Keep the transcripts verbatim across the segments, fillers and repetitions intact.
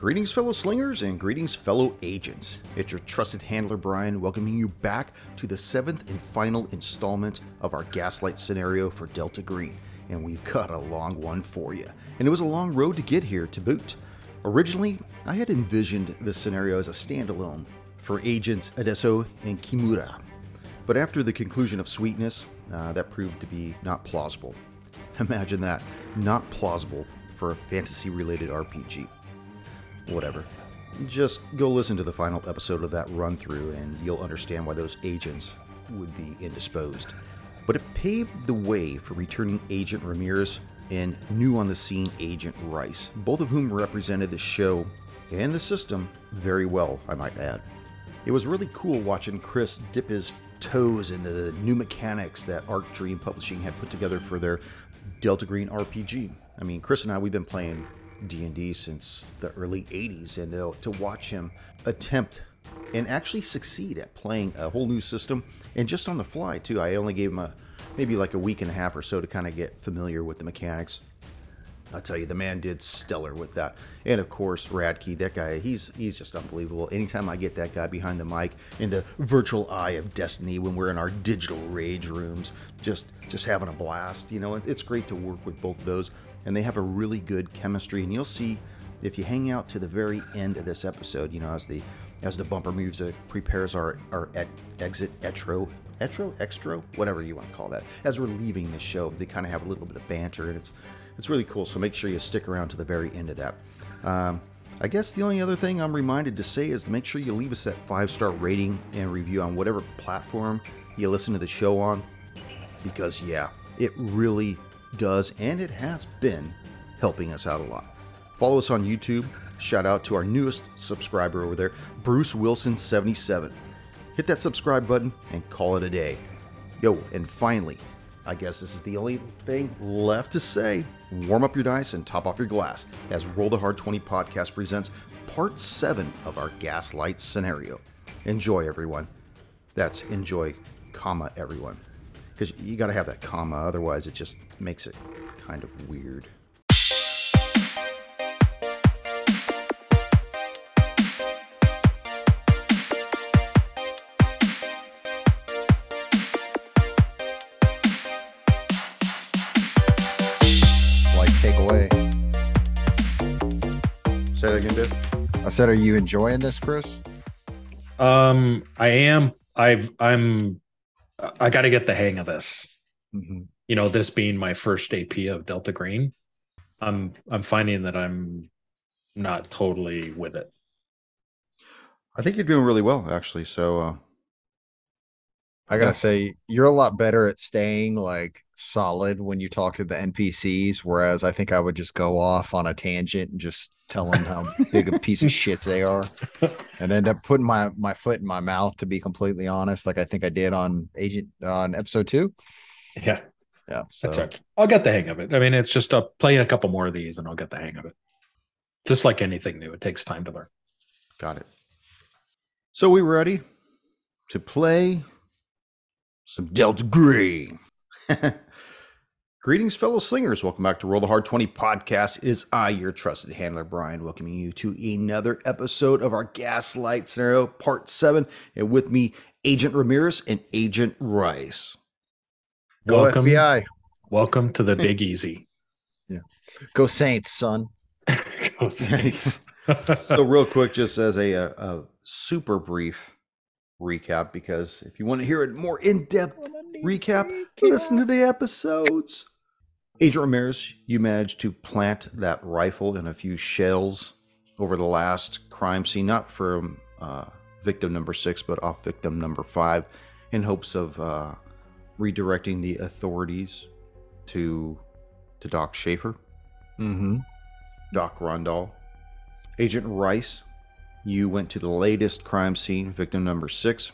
Greetings, fellow slingers, and greetings, fellow agents. It's your trusted handler, Brian, welcoming you back to the seventh and final installment of our Gaslight Scenario for Delta Green, and we've got a long one for you. And it was a long road to get here to boot. Originally, I had envisioned this scenario as a standalone for Agents Adesso and Kimura, but after the conclusion of Sweetness, uh, that proved to be not plausible. Imagine that, not plausible for a fantasy-related R P G. Whatever. Just go listen to the final episode of that run-through and you'll understand why those agents would be indisposed. But it paved the way for returning Agent Ramirez and new on the scene Agent Rice, both of whom represented the show and the system very well, I might add. It was really cool watching Chris dip his toes into the new mechanics that Arc Dream Publishing had put together for their Delta Green R P G. I mean, Chris and I, we've been playing D and D since the early eighties, and uh, to watch him attempt and actually succeed at playing a whole new system, and just on the fly too. I only gave him a maybe like a week and a half or so to kind of get familiar with the mechanics. I'll tell you, the man did stellar with that. And of course, Radkey, that guy, he's he's just unbelievable. Anytime I get that guy behind the mic in the virtual eye of destiny when we're in our digital rage rooms, just just having a blast, you know, it's great to work with both of those. And they have a really good chemistry, and you'll see if you hang out to the very end of this episode, you know, as the as the bumper music prepares our our et, exit etro etro extro whatever you want to call that, as we're leaving the show, they kind of have a little bit of banter, and it's it's really cool. So make sure you stick around to the very end of that. um I guess the only other thing I'm reminded to say is make sure you leave us that five-star rating and review on whatever platform you listen to the show on, because yeah, it really does, and it has been helping us out a lot. Follow us on YouTube. Shout out to our newest subscriber over there, Bruce Wilson seventy-seven. Hit that subscribe button and call it a day. Yo, and finally, I guess this is the only thing left to say. Warm up your dice and top off your glass as Roll the Hard twenty Podcast presents part seven of our Gaslight Scenario. Enjoy, everyone. That's enjoy, comma, everyone. Because you got to have that comma, otherwise it just makes it kind of weird. Like, take away. Say that again, dude. I said, are you enjoying this, Chris? Um, I am. I've, I'm... I got to get the hang of this. Mm-hmm. You know, this being my first A P of Delta Green, I'm I'm finding that I'm not totally with it. I think you're doing really well, actually. So uh, I gotta yeah. say, you're a lot better at staying like solid when you talk to the N P Cs, whereas I think I would just go off on a tangent and just tell them how big a piece of shit they are, and end up putting my my foot in my mouth, to be completely honest, like I think I did on agent uh, on episode two. Yeah, yeah. So that's right. I'll get the hang of it. I mean, it's just uh, playing a couple more of these, and I'll get the hang of it. Just like anything new, it takes time to learn. Got it. So we ready to play some Delta Green. Greetings, fellow slingers. Welcome back to Roll the Hard twenty Podcast. It is I, your trusted handler, Brian, welcoming you to another episode of our Gaslight Scenario, Part seven. And with me, Agent Ramirez and Agent Rice. Welcome, F B I. Welcome to the Big Easy. Yeah. Go Saints, son. Go Saints. So real quick, just as a, a, a super brief recap, because if you want to hear it more in-depth recap, recap, listen to the episodes. Agent Ramirez, you managed to plant that rifle and a few shells over the last crime scene, not from uh, victim number six, but off victim number five, in hopes of uh, redirecting the authorities to to Doc Schaefer, mm-hmm. Doc Randall. Agent Rice, you went to the latest crime scene, victim number six,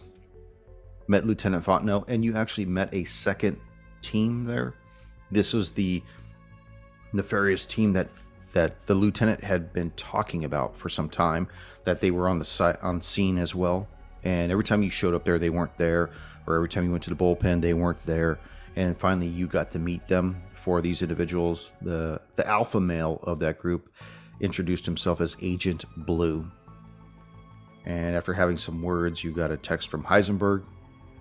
met Lieutenant Fontenot, and you actually met a second team there. This was the nefarious team that, that the lieutenant had been talking about for some time, that they were on the site, on scene as well. And every time you showed up there, they weren't there. Or every time you went to the bullpen, they weren't there. And finally, you got to meet them, four of these individuals, the, the alpha male of that group. introduced himself as Agent Blue. And after having some words, you got a text from Heisenberg.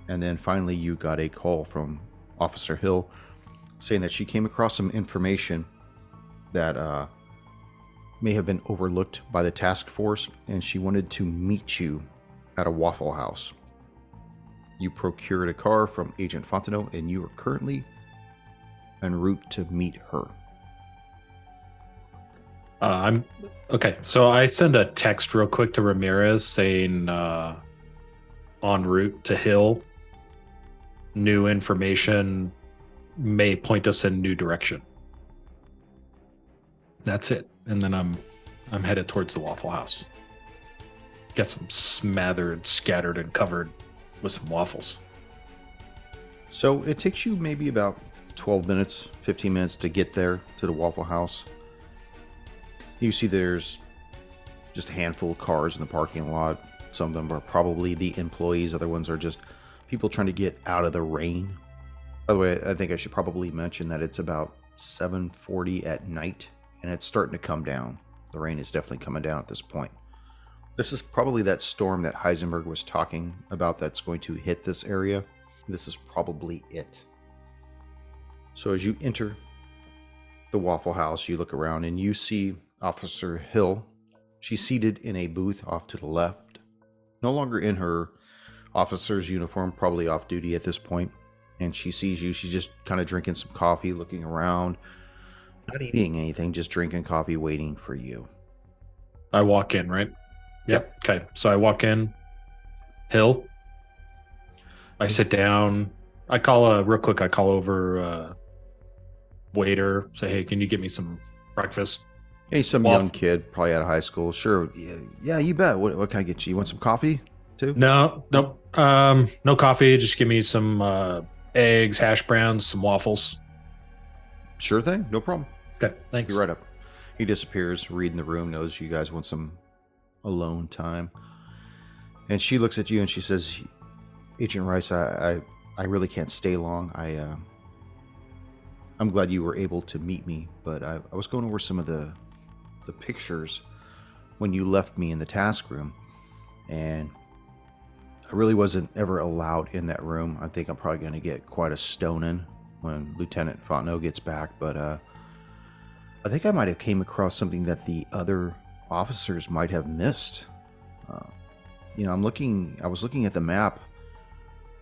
And then finally, you got a call from Officer Hill saying that she came across some information that uh, may have been overlooked by the task force, and she wanted to meet you at a Waffle House. You procured a car from Agent Fontenot, and you are currently en route to meet her. Uh, I'm okay. So I send a text real quick to Ramirez saying, uh, en route to Hill. New information may point us in new direction. That's it. And then I'm, I'm headed towards the Waffle House. Get some smothered, scattered, and covered with some waffles. So it takes you maybe about twelve minutes, fifteen minutes to get there to the Waffle House. You see there's just a handful of cars in the parking lot. Some of them are probably the employees. Other ones are just people trying to get out of the rain. By the way, I think I should probably mention that it's about seven forty at night, and it's starting to come down. The rain is definitely coming down at this point. This is probably that storm that Heisenberg was talking about that's going to hit this area. This is probably it. So as you enter the Waffle House, you look around and you see Officer Hill. She's seated in a booth off to the left, no longer in her officer's uniform, probably off duty at this point. And she sees you. She's just kind of drinking some coffee, looking around, not eating anything, just drinking coffee, waiting for you. I walk in, right? Yep. Okay. So I walk in. Hill. I sit down. I call a real quick. I call over uh, waiter. Say, hey, can you get me some breakfast? Hey, some Waff- young kid, probably out of high school. Sure. Yeah, yeah you bet. What, what can I get you? You want some coffee too? No, no, um, no coffee. Just give me some uh, eggs, hash browns, some waffles. Sure thing. No problem. Okay. Thanks. Be right up. He disappears. Reed in the room knows you guys want some alone time, and she looks at you and she says, Agent Rice, I I, I really can't stay long. I uh, I'm glad you were able to meet me, but I, I was going over some of the the pictures when you left me in the task room, and I really wasn't ever allowed in that room. I think I'm probably going to get quite a stoning when Lieutenant Fontenot gets back, but uh, I think I might have came across something that the other officers might have missed. Uh, you know, I'm looking, I was looking at the map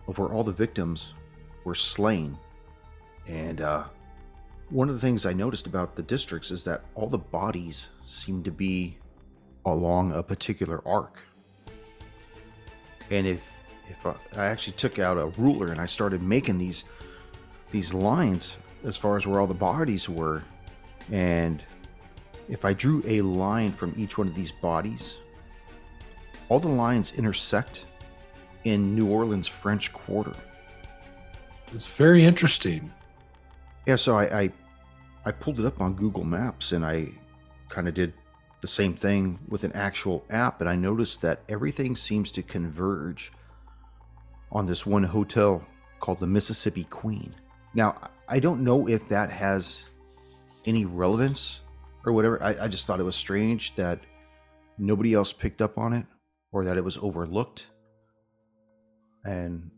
of where all the victims were slain. And uh, one of the things I noticed about the districts is that all the bodies seem to be along a particular arc. And if, if I, I actually took out a ruler and I started making these, these lines as far as where all the bodies were, and if I drew a line from each one of these bodies, all the lines intersect in New Orleans' French Quarter. It's very interesting. Yeah, so I I, I pulled it up on Google Maps, and I kind of did the same thing with an actual app, and I noticed that everything seems to converge on this one hotel called the Mississippi Queen. Now, I don't know if that has any relevance or whatever. I, I just thought it was strange that nobody else picked up on it or that it was overlooked. And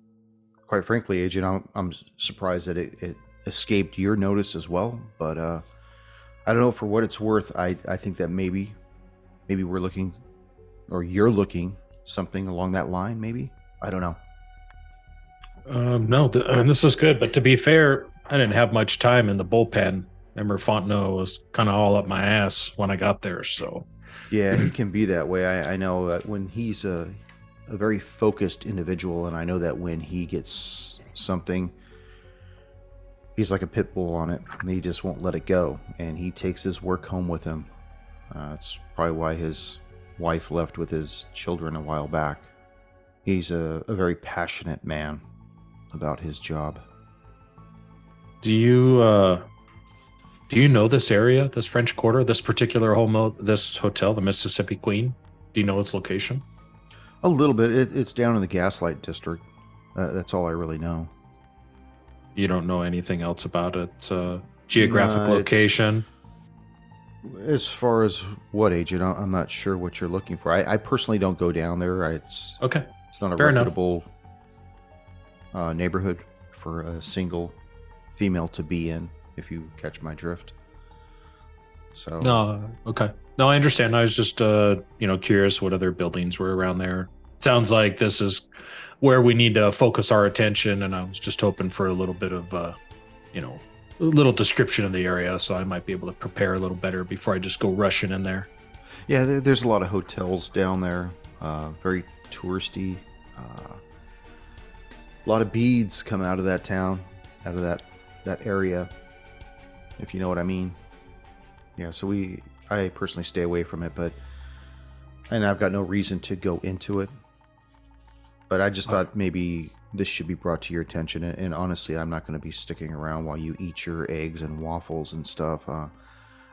quite frankly, Agent, I'm, I'm surprised that it, it escaped your notice as well. But uh, I don't know, for what it's worth, I, I think that maybe maybe we're looking, or you're looking, something along that line, maybe? I don't know. Um, no, th- I mean, this is good. But to be fair, I didn't have much time in the bullpen. Remember, Fontenot was kind of all up my ass when I got there, so. Yeah, he can be that way. I, I know that when he's a, a very focused individual, and I know that when he gets something, he's like a pit bull on it, and he just won't let it go, and he takes his work home with him. Uh, that's probably why his wife left with his children a while back. He's a, a very passionate man about his job. Do you... Uh... Do you know this area, this French Quarter, this particular home, this hotel, the Mississippi Queen? Do you know its location? A little bit. It, it's down in the Gaslight District. Uh, that's all I really know. You don't know anything else about its uh, geographic uh, location? As far as what agent, I'm not sure what you're looking for. I, I personally don't go down there. It's okay. It's not a Fair reputable uh, neighborhood for a single female to be in, if you catch my drift. So no, okay. No, I understand. I was just uh, you know, curious what other buildings were around there. Sounds like this is where we need to focus our attention, and I was just hoping for a little bit of uh, you know, a little description of the area, so I might be able to prepare a little better before I just go rushing in there. Yeah, there, there's a lot of hotels down there. Uh, very touristy. Uh, a lot of beads come out of that town, out of that, that area, if you know what I mean. Yeah, so we, I personally stay away from it, but, and I've got no reason to go into it. But I just thought maybe this should be brought to your attention. And, and honestly, I'm not going to be sticking around while you eat your eggs and waffles and stuff. Uh,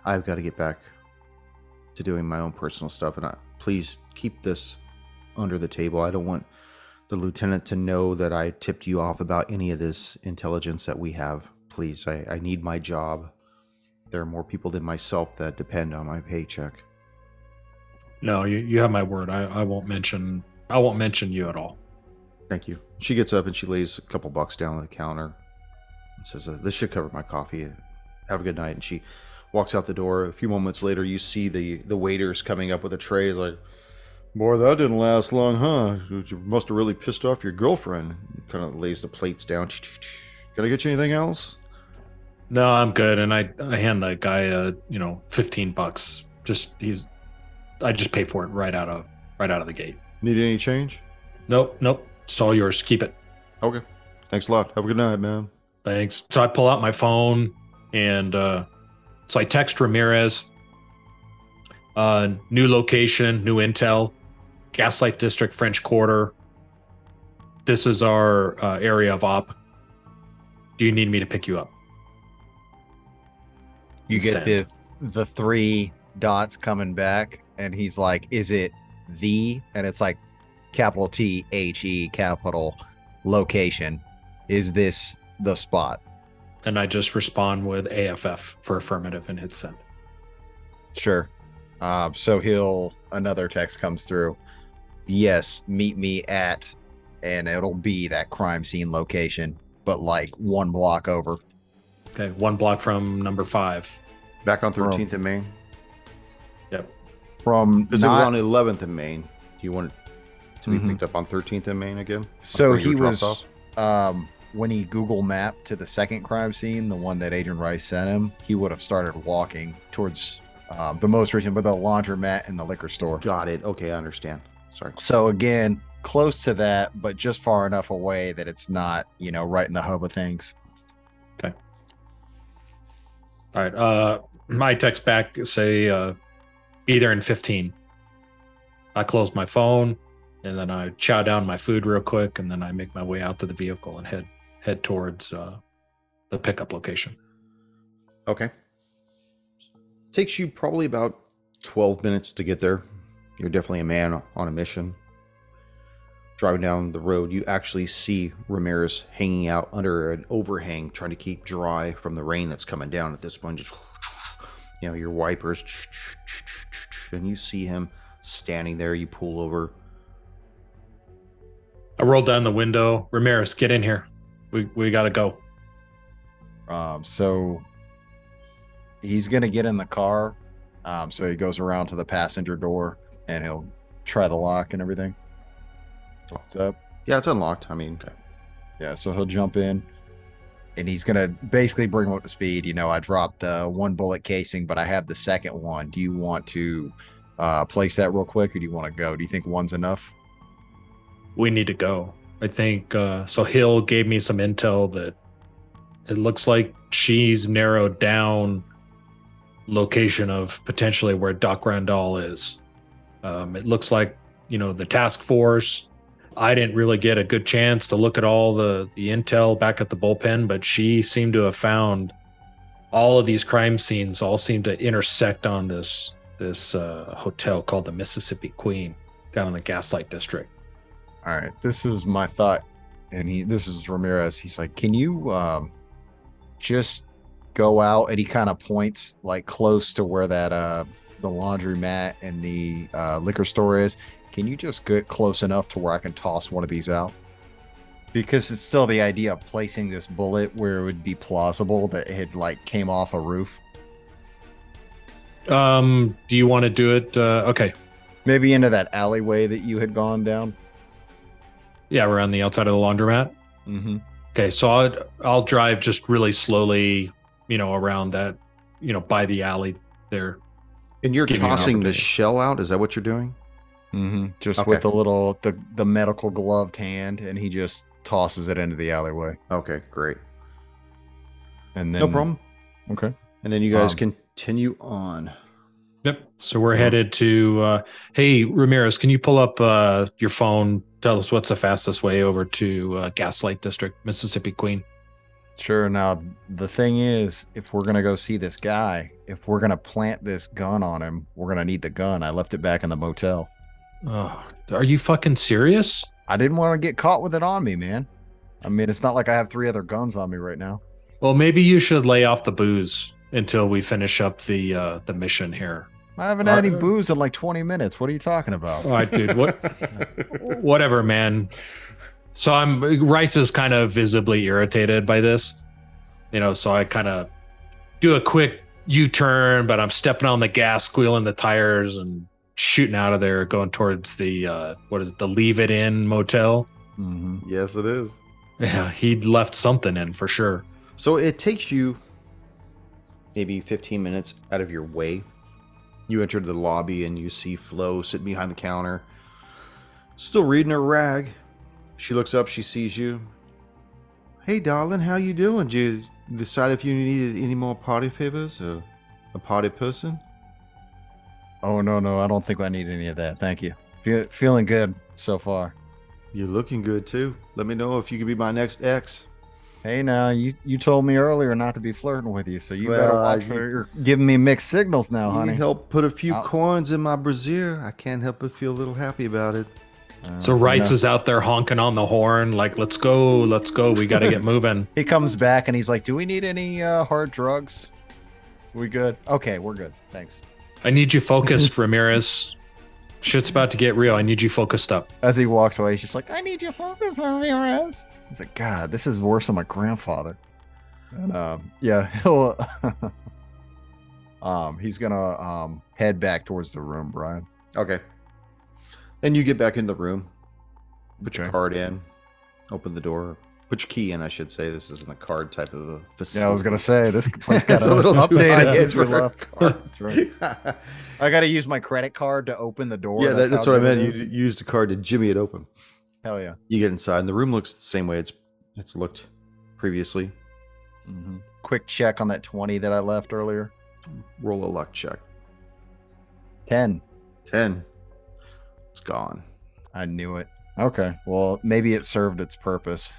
I've got to get back to doing my own personal stuff. And I, please keep this under the table. I don't want the lieutenant to know that I tipped you off about any of this intelligence that we have. Please, I, I need my job. There are more people than myself that depend on my paycheck. No, you, you have my word. I, I won't mention... I won't mention you at all. Thank you. She gets up and she lays a couple bucks down on the counter and says, uh, this should cover my coffee. Have a good night. And she walks out the door. A few moments later, you see the, the waiters coming up with a tray. It's like, boy, that didn't last long, huh? You must have really pissed off your girlfriend. Kind of lays the plates down. Can I get you anything else? No, I'm good. And I, I hand that guy, uh, you know, fifteen bucks. Just, he's, I just pay for it right out of, right out of the gate. Need any change? Nope, nope. It's all yours. Keep it. Okay. Thanks a lot. Have a good night, man. Thanks. So I pull out my phone, and uh, so I text Ramirez. Uh, new location, new intel, Gaslight District, French Quarter. This is our uh, area of op. Do you need me to pick you up? You get the, the three dots coming back, and he's like, is it the, and it's like capital T H E capital location. Is this the spot? And I just respond with A F F for affirmative and hit send. Sure. Uh, so he'll, another text comes through. Yes, meet me at, and it'll be that crime scene location, but like one block over. Okay, one block from number five. Back on thirteenth and Main. Yep. From because not, it was on eleventh and Main. Do you want it to be mm-hmm. picked up on thirteenth and Main again? So he was, um, when he Google mapped to the second crime scene, the one that Agent Rice sent him, he would have started walking towards um, the most recent, but the laundromat and the liquor store. Got it. Okay, I understand. Sorry. So again, close to that, but just far enough away that it's not, you know, right in the hub of things. Okay. All right. Uh, my text back say, uh, be there in fifteen. I close my phone, and then I chow down my food real quick, and then I make my way out to the vehicle and head head towards uh, the pickup location. Okay. Takes you probably about twelve minutes to get there. You're definitely a man on a mission. Driving down the road, you actually see Ramirez hanging out under an overhang, trying to keep dry from the rain that's coming down at this point. Just, you know, your wipers, and you see him standing there. You pull over. I rolled down the window. Ramirez, get in here. We we gotta go. Um, so he's gonna get in the car. Um, so he goes around to the passenger door and he'll try the lock and everything. What's up? Yeah, it's unlocked. I mean, okay. Yeah. So he'll jump in. And he's going to basically bring him up to speed. You know, I dropped the one bullet casing, but I have the second one. Do you want to uh, place that real quick, or do you want to go? Do you think one's enough? We need to go. I think uh, so. Hill gave me some intel that it looks like she's narrowed down location of potentially where Doc Randall is. Um, it looks like, you know, the task force. I didn't really get a good chance to look at all the, the intel back at the bullpen, but she seemed to have found all of these crime scenes all seem to intersect on this this uh, hotel called the Mississippi Queen down in the Gaslight District. All right, this is my thought, and he this is Ramirez. He's like, can you um, just go out, and he kind of points like close to where that uh the laundromat and the uh liquor store is. Can you just get close enough to where I can toss one of these out? Because it's still the idea of placing this bullet where it would be plausible that it had like came off a roof. Um, do you want to do it? Uh, okay. Maybe into that alleyway that you had gone down. Yeah, we're on the outside of the laundromat. Mm-hmm. Okay, so I'll, I'll drive just really slowly, you know, around that, you know, by the alley there. And you're tossing the shell out? Is that what you're doing? Mm-hmm. Just okay. With the little, the, the medical gloved hand, and he just tosses it into the alleyway. Okay, great. And then, no problem. Okay. And then you guys um, can... Continue on. Yep. So we're headed to, uh, hey, Ramirez, can you pull up uh, your phone? Tell us what's the fastest way over to uh, Gaslight District, Mississippi Queen. Sure. Now, the thing is, if we're going to go see this guy, if we're going to plant this gun on him, we're going to need the gun. I left it back in the motel. Oh, are you fucking serious? I didn't want to get caught with it on me, man. I mean, it's not like I have three other guns on me right now. Well, maybe you should lay off the booze until we finish up the uh, the mission here. I haven't had uh, any booze in like twenty minutes. What are you talking about? All right, dude. What? Whatever, man. So I'm Rice is kind of visibly irritated by this, you know. So I kind of do a quick U-turn, but I'm stepping on the gas, squealing the tires, and shooting out of there, going towards the uh, what is it, the Leave It In Motel? Mm-hmm. Yes, it is. Yeah, he'd left something in for sure. So it takes you maybe fifteen minutes out of your way. You enter the lobby and you see Flo sitting behind the counter, still reading her rag. She looks up, she sees you. Hey, darling, how you doing? Did you decide if you needed any more party favors or a party person? Oh, no, no, I don't think I need any of that. Thank you. Fe- feeling good so far. You're looking good, too. Let me know if you could be my next ex. Hey, now, you, you told me earlier not to be flirting with you, so you well, better watch for you're giving me mixed signals now, honey. You helped put a few I'll, coins in my brassiere. I can't help but feel a little happy about it. Uh, so Rice no. is out there honking on the horn, like, let's go, let's go. We got to get moving. He comes back, and he's like, do we need any uh, hard drugs? We good? Okay, we're good. Thanks. I need you focused, Ramirez. Shit's about to get real. I need you focused up. As he walks away, he's just like, I need you focused, Ramirez. He's like, God, this is worse than my grandfather. And, um, yeah, he'll, um, he's going to um, head back towards the room, Brian. Okay. And you get back in the room, put okay. your card in, open the door, put your key in, I should say. This isn't a card type of a facility. Yeah, I was going to say, this place got a little updated since we left. Right. I got to use my credit card to open the door. Yeah, that's, that's what I meant. You used a card to jimmy it open. Hell yeah. You get inside, and the room looks the same way it's it's looked previously. Mm-hmm. Quick check on that twenty that I left earlier. Roll a luck check. ten. ten. It's gone. I knew it. Okay. Well, maybe it served its purpose.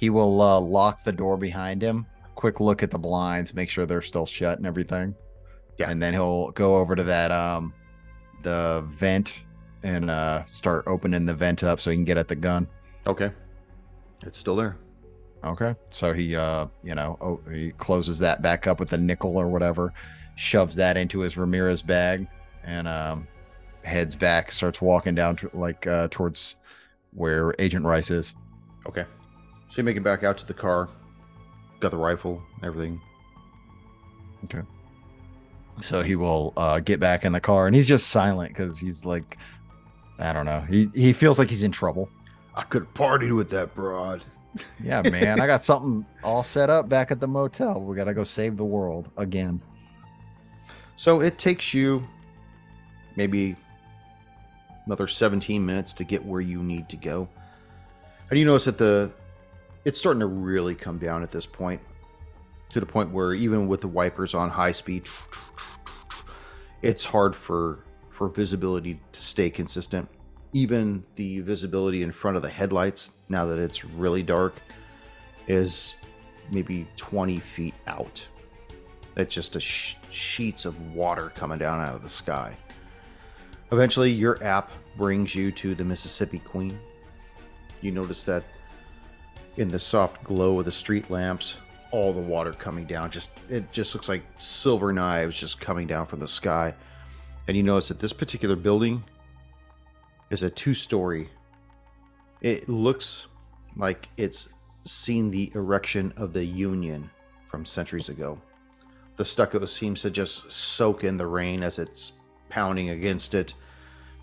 He will uh, lock the door behind him. Quick look at the blinds, make sure they're still shut and everything. Yeah. And then he'll go over to that, um, the vent, and uh, start opening the vent up so he can get at the gun. Okay. It's still there. Okay. So he, uh, you know, oh, he closes that back up with a nickel or whatever, shoves that into his Ramirez bag, and um, heads back, starts walking down to, like uh, towards where Agent Rice is. Okay. So you make it back out to the car, got the rifle, everything. Okay. So he will uh, get back in the car, and he's just silent because he's like, I don't know. He he feels like he's in trouble. I could have partied with that broad. Yeah, man. I got something all set up back at the motel. We got to go save the world again. So it takes you maybe another seventeen minutes to get where you need to go. And you notice that the it's starting to really come down at this point, to the point where even with the wipers on high speed, it's hard for... for visibility to stay consistent. Even the visibility in front of the headlights, now that it's really dark, is maybe twenty feet out. It's just a sh- sheets of water coming down out of the sky. Eventually, your app brings you to the Mississippi Queen. You notice that in the soft glow of the street lamps, all the water coming down. Just it just looks like silver knives just coming down from the sky. And you notice that this particular building is a two-story. It looks like it's seen the erection of the Union from centuries ago. The stucco seems to just soak in the rain as it's pounding against it.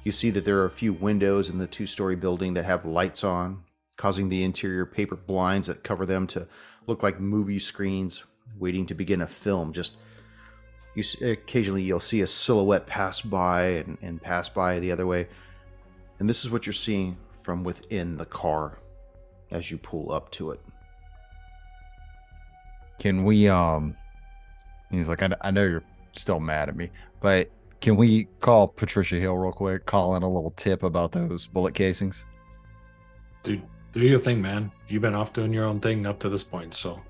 You see that there are a few windows in the two-story building that have lights on, causing the interior paper blinds that cover them to look like movie screens waiting to begin a film. Just you see, occasionally you'll see a silhouette pass by and, and pass by the other way. And this is what you're seeing from within the car as you pull up to it. Can we, um, he's like, I, I know you're still mad at me, but can we call Patricia Hill real quick? Call in a little tip about those bullet casings. Dude, do your thing, man. You've been off doing your own thing up to this point, so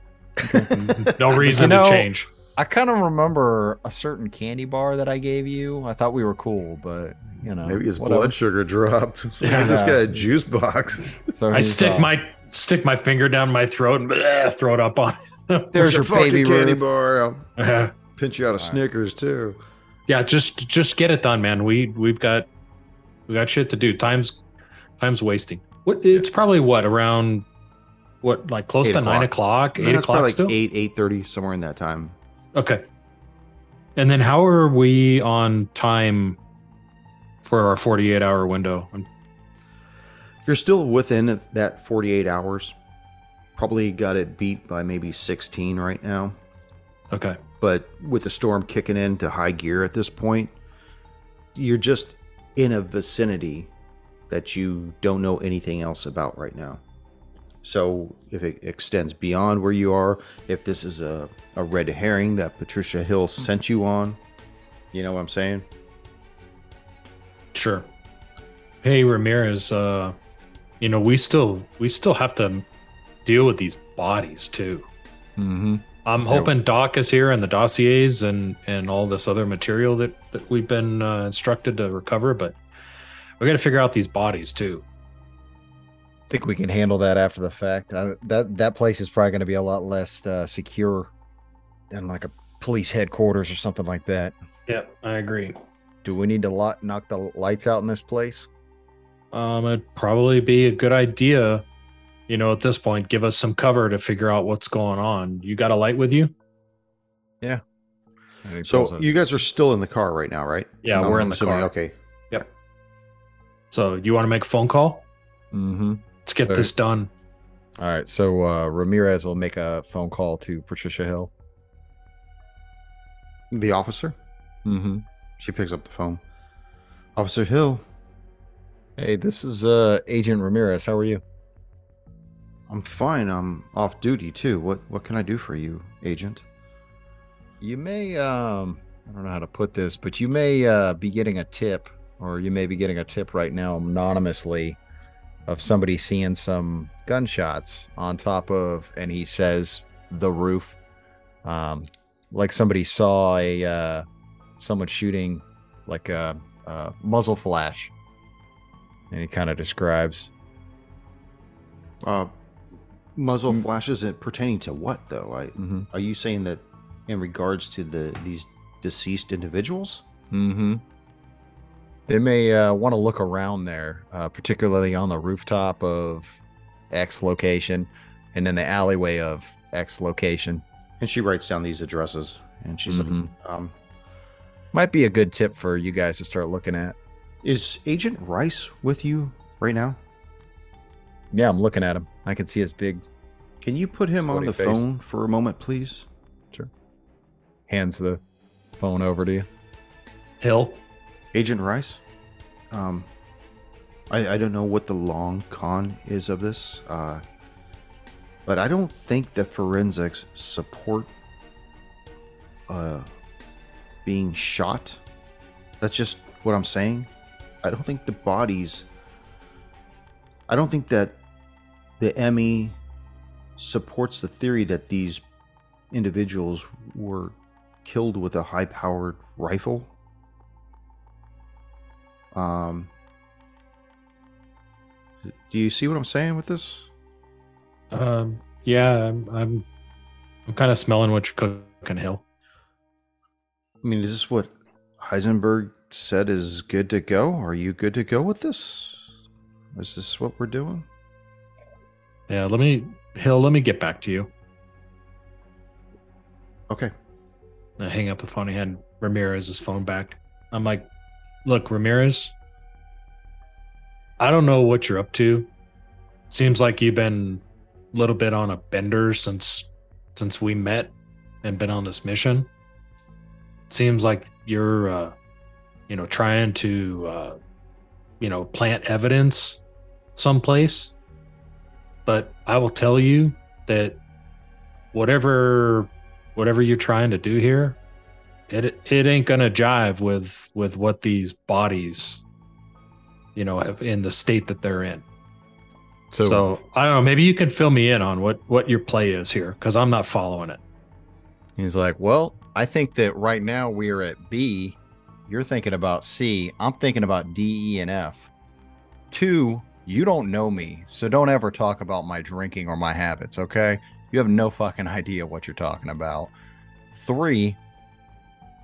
no reason you know, to change. I kind of remember a certain candy bar that I gave you. I thought we were cool, but you know, maybe his whatever. Blood sugar dropped. So yeah. This guy a juice box. So I stick uh, my stick my finger down my throat and bleh, throw it up on. There's, There's your, your baby candy bar. I'll uh-huh. pinch you out of all Snickers right. too. Yeah, just just get it done, man. We we've got we got shit to do. Time's time's wasting. What it's yeah. probably what around what like close eight to o'clock. nine o'clock, eight no, o'clock like still eight eight thirty somewhere in that time. Okay. And then how are we on time for our forty-eight hour window? You're still within that forty-eight hours. Probably got it beat by maybe sixteen right now. Okay. But with the storm kicking into high gear at this point, you're just in a vicinity that you don't know anything else about right now. So if it extends beyond where you are, if this is a, a red herring that Patricia Hill sent you on, you know what I'm saying? Sure. Hey, Ramirez, uh, you know, we still we still have to deal with these bodies, too. Mm-hmm. I'm hoping Doc is here and the dossiers and, and all this other material that, that we've been uh, instructed to recover, but we got to figure out these bodies, too. I think we can handle that after the fact. I, that that place is probably going to be a lot less uh, secure than like a police headquarters or something like that. Yep, I agree. Do we need to lock, knock the lights out in this place? Um, it'd probably be a good idea, you know, at this point, give us some cover to figure out what's going on. You got a light with you? Yeah. So you guys are still in the car right now, right? Yeah, no, we're I'm in the assuming, car. Okay. Yep. So you want to make a phone call? Mm-hmm. Let's get so, this done. All right, so uh, Ramirez will make a phone call to Patricia Hill. The officer? Mm-hmm. She picks up the phone. Officer Hill. Hey, this is uh, Agent Ramirez. How are you? I'm fine. I'm off duty, too. What What can I do for you, Agent? You may, um, I don't know how to put this, but you may uh, be getting a tip, or you may be getting a tip right now anonymously of somebody seeing some gunshots on top of, and he says, the roof. Um, like somebody saw a uh, someone shooting like a, a muzzle flash. And he kind of describes. Uh, muzzle mm-hmm. flashes and pertaining to what, though? I, mm-hmm. Are you saying that in regards to the these deceased individuals? Mm-hmm. They may uh, want to look around there, uh, particularly on the rooftop of X location and then the alleyway of X location. And she writes down these addresses, and she's mm-hmm. like, um, might be a good tip for you guys to start looking at. Is Agent Rice with you right now? Yeah, I'm looking at him. I can see his big. Can you put him on the face. phone for a moment, please? Sure. Hands the phone over to you. Hill. Agent Rice, um, I, I don't know what the long con is of this, uh, but I don't think the forensics support uh, being shot. That's just what I'm saying. I don't think the bodies, I don't think that the M E supports the theory that these individuals were killed with a high-powered rifle. Um, do you see what I'm saying with this? Um, yeah, I'm, I'm I'm kind of smelling what you're cooking, Hill. I mean, is this what Heisenberg said is good to go? Are you good to go with this? Is this what we're doing? Yeah, let me, Hill, let me get back to you. Okay. I hang up the phone. He had Ramirez's phone back. I'm like, look, Ramirez, I don't know what you're up to. Seems like you've been a little bit on a bender since since we met and been on this mission. Seems like you're, uh, you know, trying to, uh, you know, plant evidence someplace. But I will tell you that whatever... whatever you're trying to do here, it it ain't gonna jive with with what these bodies, you know, have in the state that they're in. So, so I don't know. Maybe you can fill me in on what what your play is here, because I'm not following it. He's like, well, I think that right now we're at B. You're thinking about C. I'm thinking about D, E, and F. Two, you don't know me, so don't ever talk about my drinking or my habits, okay? You have no fucking idea what you're talking about. Three,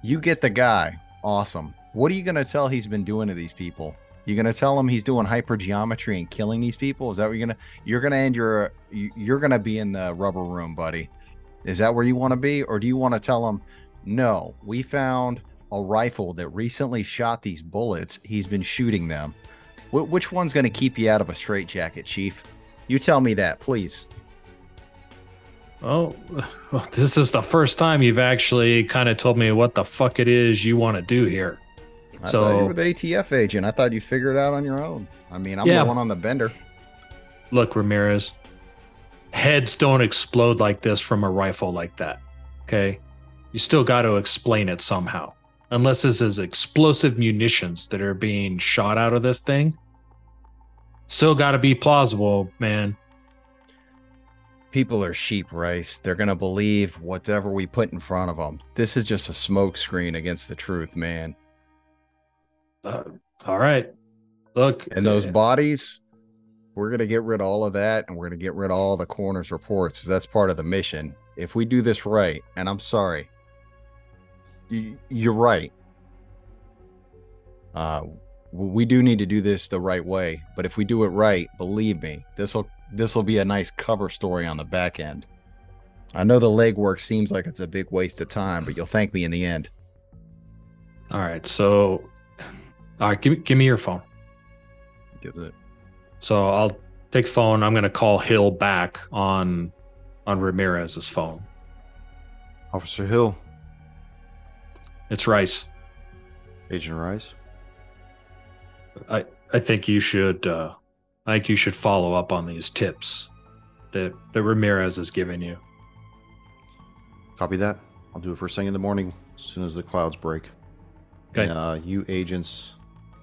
you get the guy. Awesome. What are you going to tell he's been doing to these people? You're going to tell him he's doing hypergeometry and killing these people? Is that what you're going to... You're going to end your... You're going to be in the rubber room, buddy. Is that where you want to be? Or do you want to tell him, no, we found a rifle that recently shot these bullets. He's been shooting them. Wh- which one's going to keep you out of a straitjacket, Chief? You tell me that, please. Oh, well, this is the first time you've actually kind of told me what the fuck it is you want to do here. I so, thought you were the A T F agent. I thought you figured it out on your own. I mean, I'm yeah. the one on the bender. Look, Ramirez, heads don't explode like this from a rifle like that, okay? You still got to explain it somehow. Unless this is explosive munitions that are being shot out of this thing. Still got to be plausible, man. People are sheep, Rice. They're going to believe whatever we put in front of them. This is just a smokescreen against the truth, man. Uh, all right. Look. And those uh, bodies, we're going to get rid of all of that, and we're going to get rid of all the coroner's reports, because that's part of the mission. If we do this right, and I'm sorry, y- you're right. Uh, we do need to do this the right way, but if we do it right, believe me, this will... This will be a nice cover story on the back end. I know the legwork seems like it's a big waste of time, but you'll thank me in the end. All right, so... All right, give me, give me your phone. Give it. So I'll take phone. I'm going to call Hill back on on Ramirez's phone. Officer Hill. It's Rice. Agent Rice? I, I think you should... Uh, I think you should follow up on these tips that, that Ramirez is giving you. Copy that. I'll do it first thing in the morning as soon as the clouds break. Okay. And, uh, you agents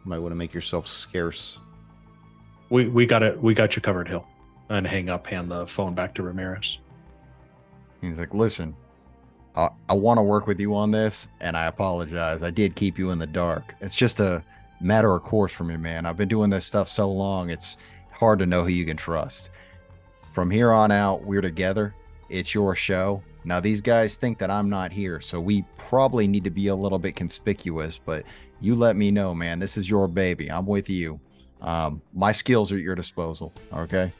might want to make yourself scarce. We we got it. We got you covered, Hill. And hang up, hand the phone back to Ramirez. He's like, listen, I, I want to work with you on this, and I apologize. I did keep you in the dark. It's just a... matter of course for me, man. I've been doing this stuff so long, it's hard to know who you can trust. From here on out, we're together. It's your show. Now, these guys think that I'm not here, so we probably need to be a little bit conspicuous, but you let me know, man. This is your baby. I'm with you. Um, my skills are at your disposal, okay?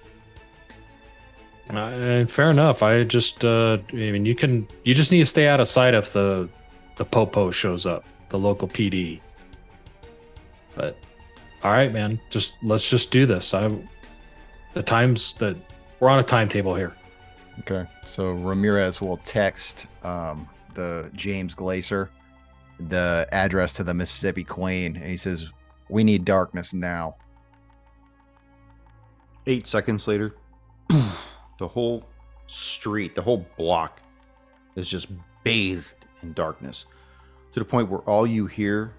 Uh, fair enough. I just, uh, I mean, you can, you just need to stay out of sight if the, the Popo shows up, the local P D. But all right, man, just let's just do this. I the times that we're on a timetable here. Okay. So Ramirez will text um, the James Glaser the address to the Mississippi Queen, and he says, "We need darkness now." Eight seconds later, the whole street, the whole block, is just bathed in darkness to the point where all you hear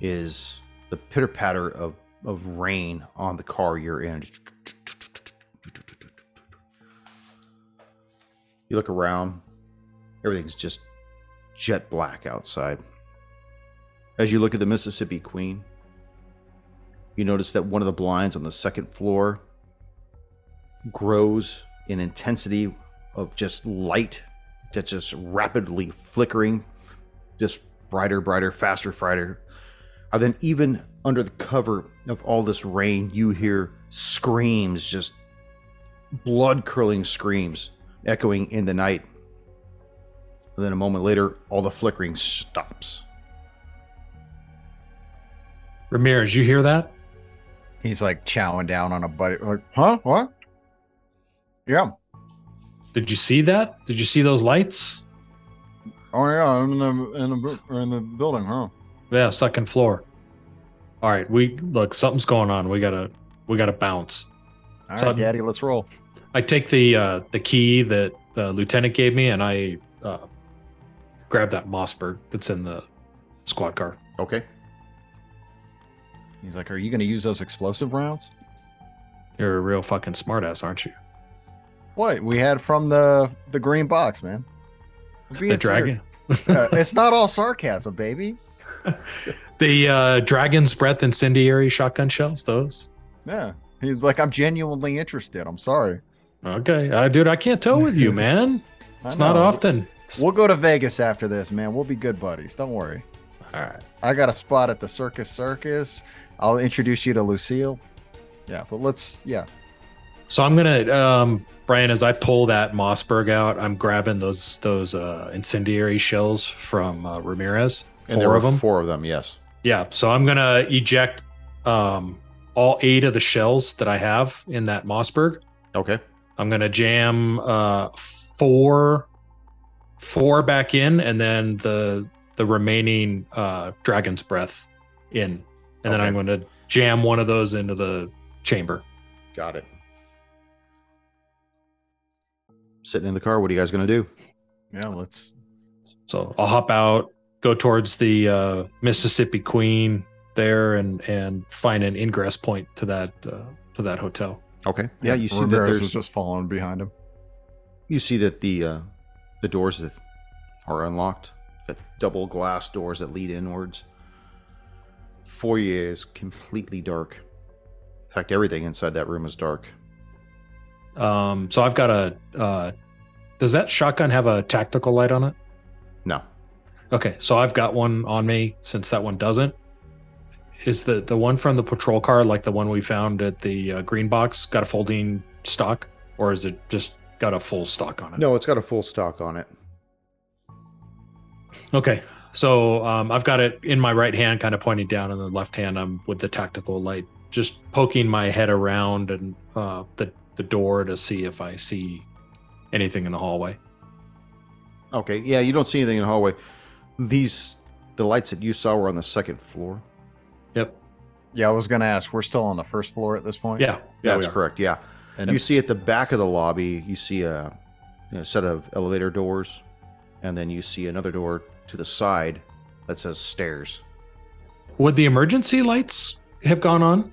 is the pitter-patter of, of rain on the car you're in. You look around. Everything's just jet black outside. As you look at the Mississippi Queen, you notice that one of the blinds on the second floor grows in intensity of just light that's just rapidly flickering, just brighter, brighter, faster, brighter. And then even under the cover of all this rain, you hear screams, just blood-curdling screams echoing in the night. And then a moment later, all the flickering stops. Ramirez, you hear that? He's like chowing down on a buddy. Like, huh? What? Yeah. Did you see that? Did you see those lights? Oh yeah, I'm in the in the, in the building, huh? Yeah, second floor. All right, we look. Something's going on. We gotta we gotta bounce. All so right, I, Daddy, let's roll. I take the uh, the key that the lieutenant gave me, and I uh, grab that Mossberg that's in the squad car. Okay. He's like, "Are you gonna use those explosive rounds?" You're a real fucking smartass, aren't you? What we had from the the green box, man. The dragon. uh, it's not all sarcasm, baby. The uh, dragon's breath incendiary shotgun shells, those. Yeah, he's like, I'm genuinely interested. I'm sorry. Okay, uh, dude, I can't tell with you, man. It's not often. We'll go to Vegas after this, man. We'll be good buddies. Don't worry. All right. I got a spot at the Circus Circus. I'll introduce you to Lucille. Yeah, but let's, yeah. So I'm gonna, um, Brian, as I pull that Mossberg out, I'm grabbing those those uh, incendiary shells from uh, Ramirez. Four and there of them. Four of them, yes. Yeah. So I'm gonna eject um, all eight of the shells that I have in that Mossberg. Okay. I'm gonna jam uh, four, four back in, and then the the remaining uh, Dragon's Breath in, and okay. Then I'm gonna jam one of those into the chamber. Got it. Sitting in the car, what are you guys gonna do? Yeah, let's. So I'll hop out, go towards the uh, Mississippi Queen there, and and find an ingress point to that uh, to that hotel. Okay. Yeah, yeah you see Ramirez that there's just following behind him. You see that the uh, the doors that are unlocked, got double glass doors that lead inwards. Foyer is completely dark. In fact, everything inside that room is dark. Um, so I've got a, uh, does that shotgun have a tactical light on it? No. Okay. So I've got one on me since that one doesn't. Is the, the one from the patrol car, like the one we found at the uh, green box, got a folding stock, or is it just got a full stock on it? No, it's got a full stock on it. Okay. So, um, I've got it in my right hand, kind of pointing down, and the left hand, I'm with the tactical light, just poking my head around and, uh, the, the door to see if I see anything in the hallway. Okay, yeah, you don't see anything in the hallway. These, the lights that you saw were on the second floor. Yep. Yeah, I was going to ask, we're still on the first floor at this point? Yeah. yeah That's correct, yeah. And you it, see at the back of the lobby, you see a, a set of elevator doors, and then you see another door to the side that says stairs. Would the emergency lights have gone on?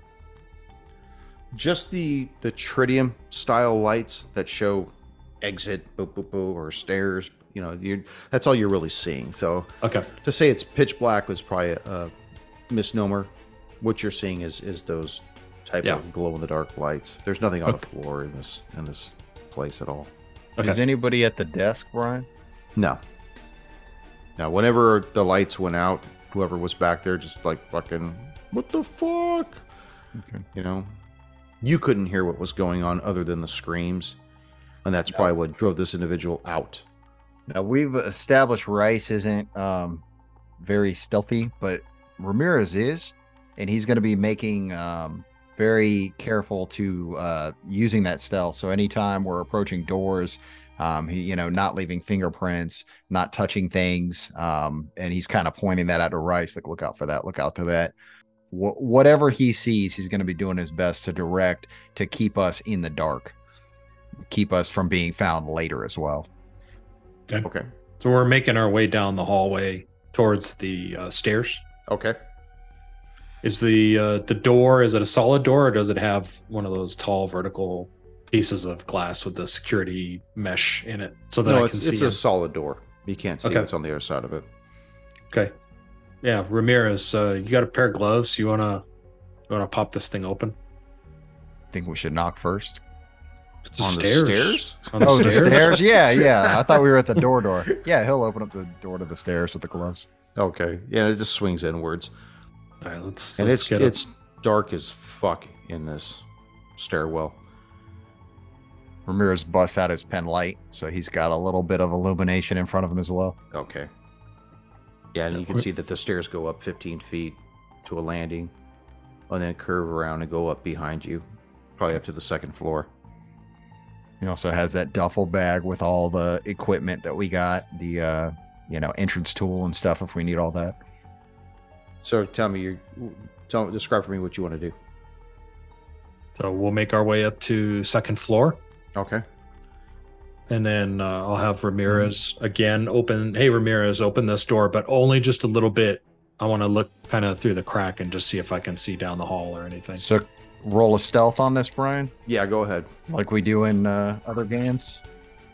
Just the, the tritium style lights that show exit, boop, boop, boop, or stairs, you know, you that's all you're really seeing. So okay. To say it's pitch black was probably a, a misnomer. What you're seeing is is those type yeah. of glow in the dark lights. There's nothing on okay. the floor in this in this place at all. Okay. Is anybody at the desk, Brian? No. Now, whenever the lights went out, whoever was back there just like fucking, what the fuck? Okay. You know? You couldn't hear what was going on other than the screams, and that's no. probably what drove this individual out. Now, we've established Rice isn't um, very stealthy, but Ramirez is, and he's going to be making um, very careful to uh, using that stealth. So anytime we're approaching doors, um, he, you know, not leaving fingerprints, not touching things, um, and he's kind of pointing that out to Rice, like, look out for that, look out for that. Whatever he sees, he's going to be doing his best to direct to keep us in the dark, keep us from being found later as well. Okay. okay. So we're making our way down the hallway towards the uh, stairs. Okay. Is the uh, the door, is it a solid door, or does it have one of those tall vertical pieces of glass with the security mesh in it so that no, I can it's, see it's it? It's a solid door. You can't see okay. what's on the other side of it. Okay. Yeah, Ramirez, uh, you got a pair of gloves. You wanna, you wanna pop this thing open? I think we should knock first. The on stairs. the stairs? On the oh, stairs? the stairs? Yeah, yeah. I thought we were at the door door. Yeah, he'll open up the door to the stairs with the gloves. Okay. Yeah, it just swings inwards. All right, let's, and let's it's, get it's dark as fuck in this stairwell. Ramirez busts out his pen light, so he's got a little bit of illumination in front of him as well. Okay. Yeah, and you can see that the stairs go up fifteen feet to a landing, and then curve around and go up behind you, probably up to the second floor. He also has that duffel bag with all the equipment that we got, the uh, you know, entrance tool and stuff if we need all that. So tell me, you tell describe for me what you want to do. So we'll make our way up to second floor. Okay. And then uh, I'll have Ramirez again open. Hey, Ramirez, open this door, but only just a little bit. I want to look kind of through the crack and just see if I can see down the hall or anything. So roll a stealth on this, Brian? Yeah, go ahead. Like we do in uh, other games.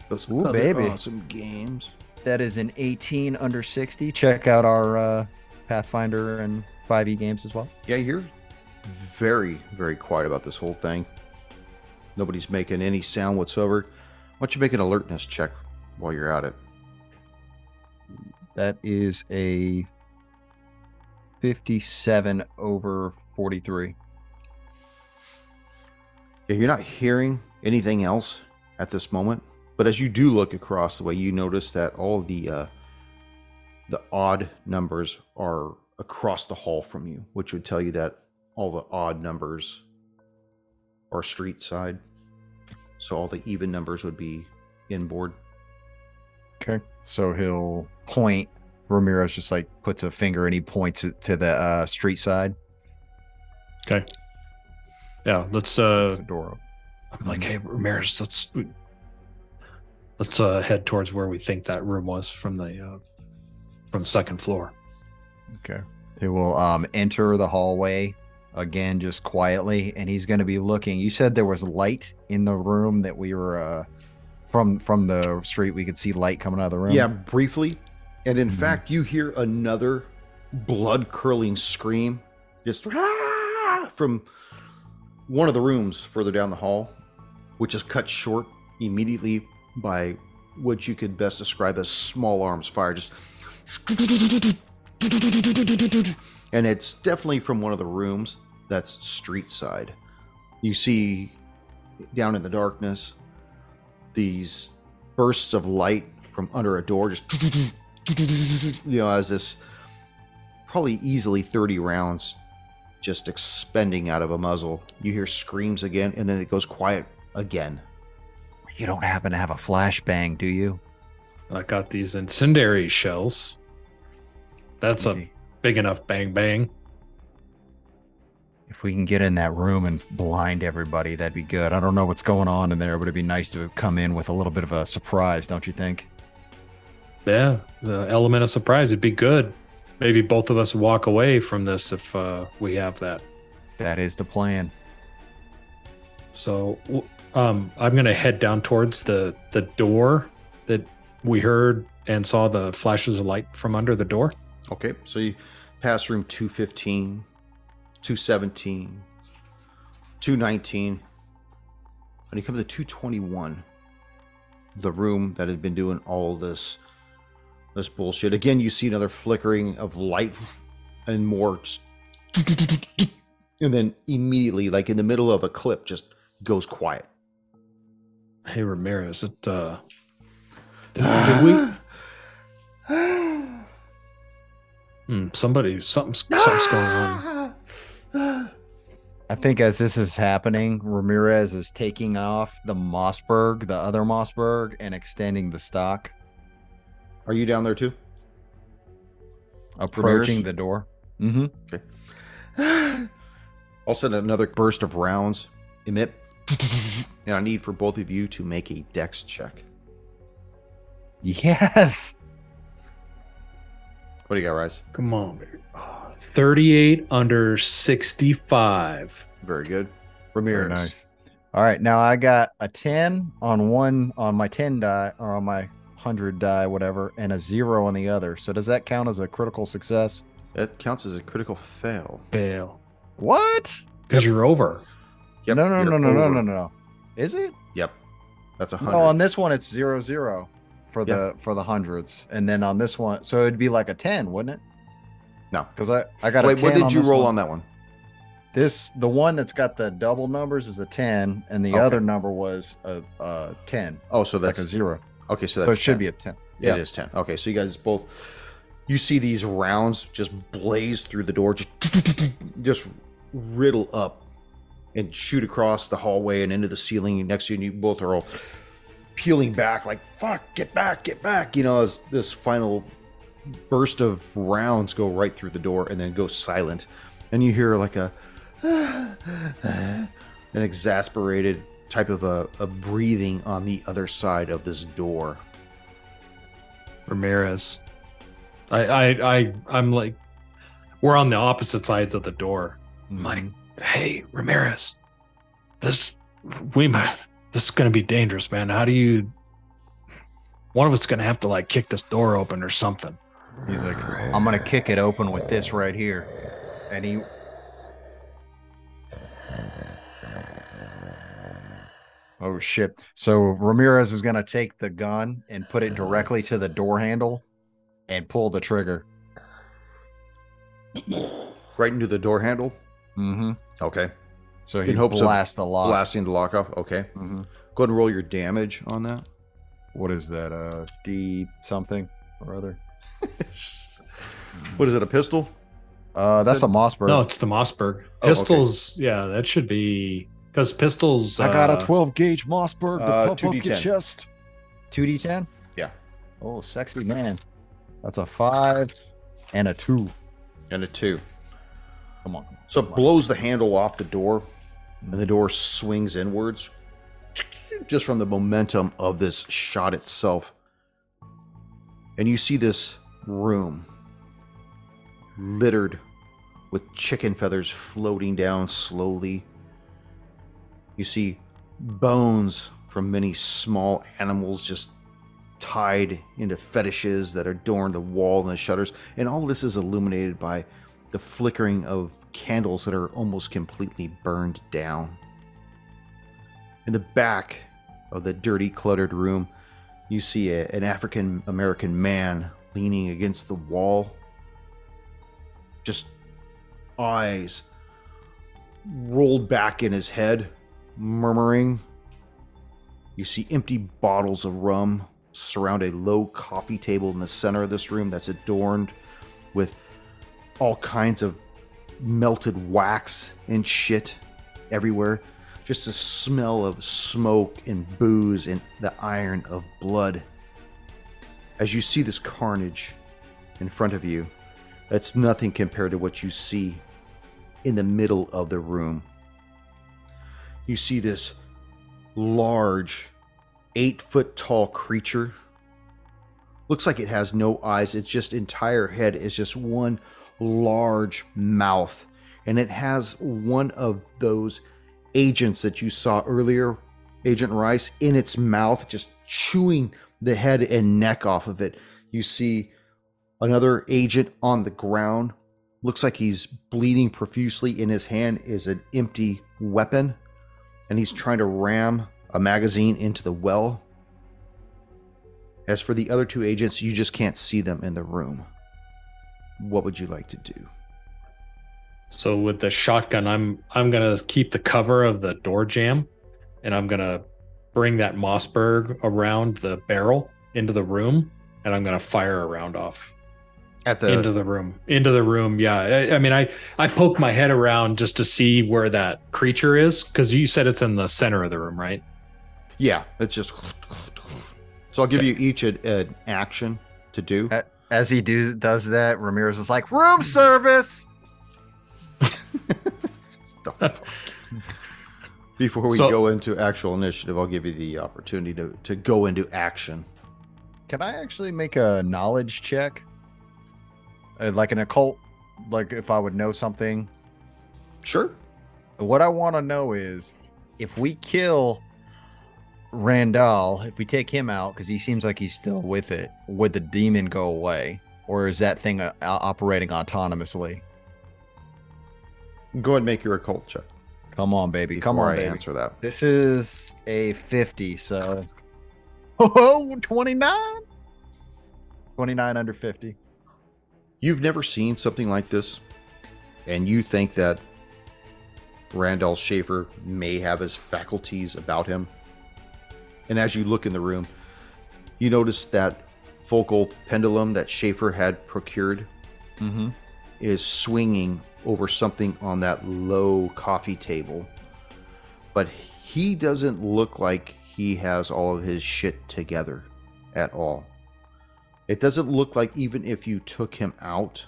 Those Ooh, other baby. Awesome games. That is an eighteen under sixty. Check out our uh, Pathfinder and five E games as well. Yeah, you're very, very quiet about this whole thing. Nobody's making any sound whatsoever. Why don't you make an alertness check while you're at it? That is a fifty-seven over forty-three. Yeah, you're not hearing anything else at this moment, but as you do look across the way, you notice that all the uh, the odd numbers are across the hall from you, which would tell you that all the odd numbers are street side. So all the even numbers would be inboard. Okay. So he'll point. Ramirez just like puts a finger and he points it to the uh, street side. Okay. Yeah, let's. Uh, door open. I'm like, hey, Ramirez, let's let's uh, head towards where we think that room was from the uh, from second floor. Okay. He will um, enter the hallway. Again, just quietly, and he's going to be looking. You said there was light in the room that we were uh, from from the street. We could see light coming out of the room. Yeah, briefly, and in mm-hmm. fact, you hear another blood-curdling scream, just ah! from one of the rooms further down the hall, which is cut short immediately by what you could best describe as small arms fire. Just. And it's definitely from one of the rooms that's street side. You see down in the darkness these bursts of light from under a door, just you know, as this probably easily thirty rounds just expending out of a muzzle. You hear screams again, and then it goes quiet again. You don't happen to have a flashbang, do you? I got these incendiary shells. That's a big enough bang bang. If we can get in that room and blind everybody, that'd be good. I don't know what's going on in there, but it'd be nice to come in with a little bit of a surprise, don't you think? Yeah, the element of surprise would be good. Maybe both of us walk away from this if uh, we have that. That is the plan. So um, I'm going to head down towards the, the door that we heard and saw the flashes of light from under the door. Okay, so you pass room two fifteen, two seventeen, two nineteen, and you come to two twenty-one, the room that had been doing all this this bullshit. Again, you see another flickering of light and more, and then immediately, like in the middle of a clip, just goes quiet. Hey, Ramirez, it, uh, did, did we... Hmm, somebody, something's, something's going on. I think as this is happening, Ramirez is taking off the Mossberg, the other Mossberg, and extending the stock. Are you down there too? Approaching Ramirez? The door. Mm-hmm. Okay. All of a sudden, another burst of rounds emit, and I need for both of you to make a dex check. Yes. What do you got, Rice? Come on, baby. Oh, thirty-eight under sixty-five. Very good. Ramirez. Very nice. All right, now I got a ten on one on my ten die, or on my one hundred die, whatever, and a zero on the other. So does that count as a critical success? That counts as a critical fail. Fail. What? Because yep. you're over. Yep, no, no, no, no, over. no, no, no, no. Is it? Yep. That's a hundred. Oh, on this one it's zero zero for the yep. for the hundreds. And then on this one, so it'd be like a ten, wouldn't it? No. Because I, I got Wait, a ten. Wait, what did you roll one. on that one? This the one that's got the double numbers is a ten, and the okay. other number was a, a ten. Oh, so that's like a zero. Okay, so that's so it ten. Should be a ten. Yeah, it is ten. Okay, so you guys both you see these rounds just blaze through the door, just just riddle up and shoot across the hallway and into the ceiling. And next to you, and you both are all peeling back, like "fuck, get back, get back!" You know, as this final burst of rounds go right through the door and then go silent, and you hear like a an exasperated type of a, a breathing on the other side of this door. Ramirez, I, I, I, I'm like, we're on the opposite sides of the door. Mm-hmm. Like, hey, Ramirez, this, we might, this is gonna be dangerous, man. How do you? One of us is gonna have to like kick this door open or something. He's like, I'm gonna kick it open with this right here, and he. Oh shit. So Ramirez is going to take the gun and put it directly to the door handle and pull the trigger. Right into the door handle? Mm-hmm. Okay. So he blasts the lock. Blasting the lock off. Okay. Mm-hmm. Go ahead and roll your damage on that. What is that? Uh, D something or other? What is it? A pistol? Uh, that's that, a Mossberg. No, it's the Mossberg. Pistols. Oh, okay. Yeah, that should be... Because pistols... I got uh, a twelve-gauge Mossberg to uh, pump two D ten. Up your chest. two D ten? Yeah. Oh, sexy man. That's a five and a two. And a two. Come on. Come so on. It blows the handle off the door, and the door swings inwards just from the momentum of this shot itself. And you see this room littered with chicken feathers floating down slowly. You see bones from many small animals just tied into fetishes that adorn the wall and the shutters. And all this is illuminated by the flickering of candles that are almost completely burned down. In the back of the dirty, cluttered room, you see a, an African-American man leaning against the wall. Just eyes rolled back in his head. Murmuring, you see empty bottles of rum surround a low coffee table in the center of this room that's adorned with all kinds of melted wax and shit everywhere. Just a smell of smoke and booze and the iron of blood. As you see this carnage in front of you, that's nothing compared to what you see in the middle of the room. You see this large, eight-foot-tall creature. Looks like it has no eyes. Its just entire head is just one large mouth. And it has one of those agents that you saw earlier, Agent Rice, in its mouth, just chewing the head and neck off of it. You see another agent on the ground. Looks like he's bleeding profusely. In his hand is an empty weapon. And he's trying to ram a magazine into the well. As for the other two agents, you just can't see them in the room. What would you like to do? So with the shotgun, I'm I'm gonna keep the cover of the door jamb, and I'm gonna bring that Mossberg around the barrel into the room, and I'm gonna fire a round off. At the into the room. Into the room, yeah. I, I mean, I, I poke my head around just to see where that creature is, because you said it's in the center of the room, right? Yeah, it's just... So I'll give okay. you each an, an action to do. As he do, does that, Ramirez is like, room service! The fuck? Before we so, go into actual initiative, I'll give you the opportunity to, to go into action. Can I actually make a knowledge check? Like an occult, like if I would know something. Sure. What I want to know is if we kill Randall, if we take him out, because he seems like he's still with it, would the demon go away? Or is that thing uh, operating autonomously? Go ahead and make your occult check. Come on, baby. Come on, I baby. Answer that. This is a fifty, so... Oh, twenty-nine? twenty-nine under fifty. You've never seen something like this, and you think that Randall Schaefer may have his faculties about him. And as you look in the room, you notice that focal pendulum that Schaefer had procured mm-hmm. is swinging over something on that low coffee table. But he doesn't look like he has all of his shit together at all. It doesn't look like even if you took him out,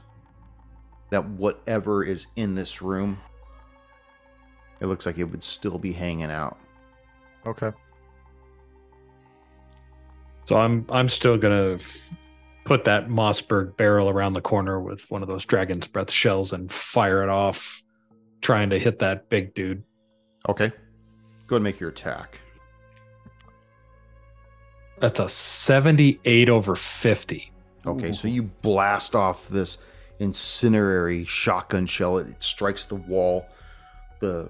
that whatever is in this room, it looks like it would still be hanging out. Okay. So I'm I'm still gonna f- put that Mossberg barrel around the corner with one of those Dragon's Breath shells and fire it off, trying to hit that big dude. Okay, go ahead and make your attack. That's a seventy-eight over fifty. Okay, ooh. So you blast off this incinerary shotgun shell. It, it strikes the wall. The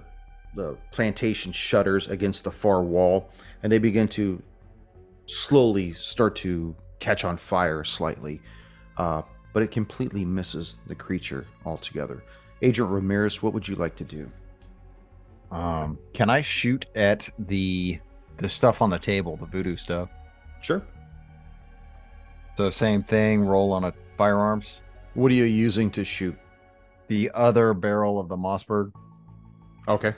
the plantation shudders against the far wall, and they begin to slowly start to catch on fire slightly, uh, but it completely misses the creature altogether. Agent Ramirez, what would you like to do? Um, can I shoot at the the stuff on the table, the voodoo stuff? Sure. So same thing, roll on a firearms. What are you using to shoot? The other barrel of the Mossberg. Okay.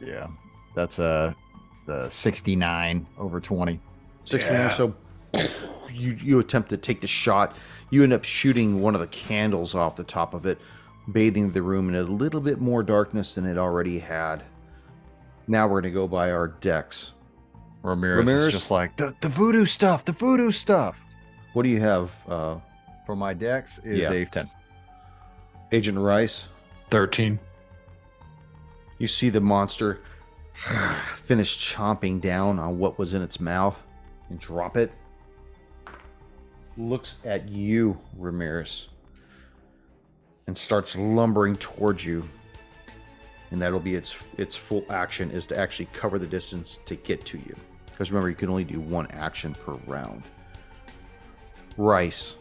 Yeah, that's a... Uh... The sixty-nine over twenty. sixty-nine yeah. Or so. You, you attempt to take the shot. You end up shooting one of the candles off the top of it, bathing the room in a little bit more darkness than it already had. Now we're going to go by our decks. Ramirez, Ramirez is just like, the, the voodoo stuff, the voodoo stuff. What do you have? Uh, For my decks is yeah. ten. Agent Rice? thirteen. You see the monster... finish chomping down on what was in its mouth and drop it. Looks at you, Ramirez, and starts lumbering towards you. And that'll be its its full action, is to actually cover the distance to get to you. Because remember, you can only do one action per round. Rice.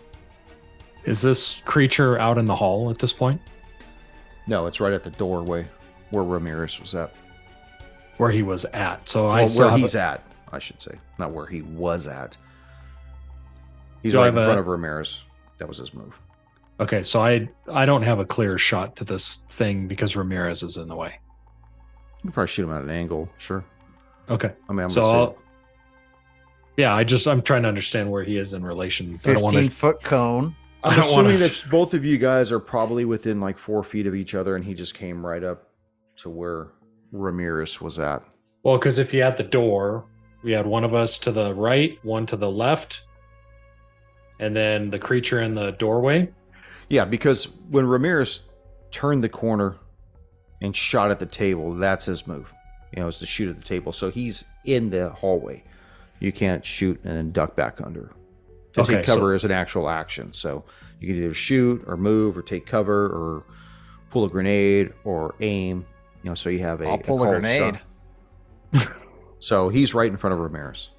Is this creature out in the hall at this point? No, it's right at the doorway where Ramirez was at. Where he was at. So well, I still where he's a... at, I should say. Not where he was at. He's do right in front a... of Ramirez. That was his move. Okay, so I I don't have a clear shot to this thing because Ramirez is in the way. You probably shoot him at an angle, sure. Okay. I mean, I'm so gonna say... Yeah, I just I'm trying to understand where he is in relation. fifteen I don't wanna... foot cone. I'm I don't assuming wanna... that both of you guys are probably within like four feet of each other, and he just came right up to where Ramirez was at. Well, because if you had the door, we had one of us to the right, one to the left, and then the creature in the doorway. Yeah, because when Ramirez turned the corner and shot at the table, that's his move. You know, it's to shoot at the table. So he's in the hallway. You can't shoot and then duck back under. To okay, take cover so- is an actual action. So you can either shoot or move or take cover or pull a grenade or aim. You know, so you have a, I'll pull a, a grenade. So he's right in front of Ramirez.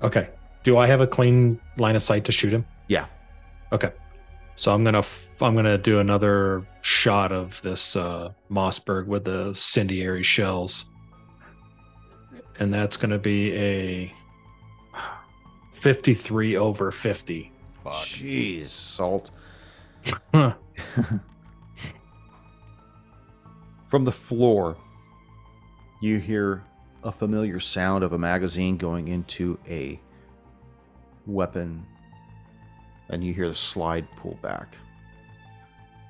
Okay. Do I have a clean line of sight to shoot him? Yeah. Okay. So I'm gonna f- I'm gonna do another shot of this uh, Mossberg with the incendiary shells, and that's gonna be a fifty-three over fifty. Fuck. Jeez, salt. Huh. From the floor, you hear a familiar sound of a magazine going into a weapon, and you hear the slide pull back.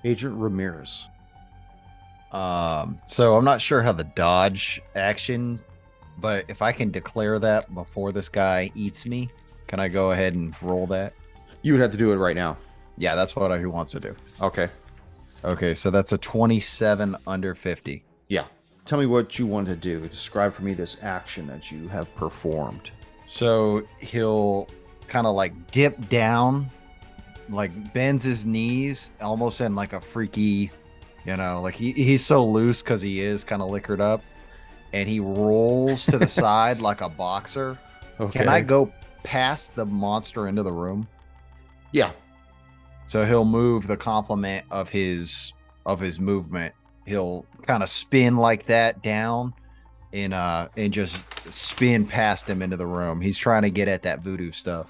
Agent Ramirez. Um, so I'm not sure how the dodge action, but if I can declare that before this guy eats me, can I go ahead and roll that? You would have to do it right now. Yeah, that's what he wants to do. Okay. Okay, so that's a twenty-seven under fifty. Yeah. Tell me what you want to do. Describe for me this action that you have performed. So he'll kind of like dip down, like bends his knees, almost in like a freaky You know, like he, he's so loose because he is kind of liquored up, and he rolls to the side like a boxer. Okay. Can I go past the monster into the room? Yeah. So he'll move the complement of his of his movement. He'll kind of spin like that down, and uh, and just spin past him into the room. He's trying to get at that voodoo stuff.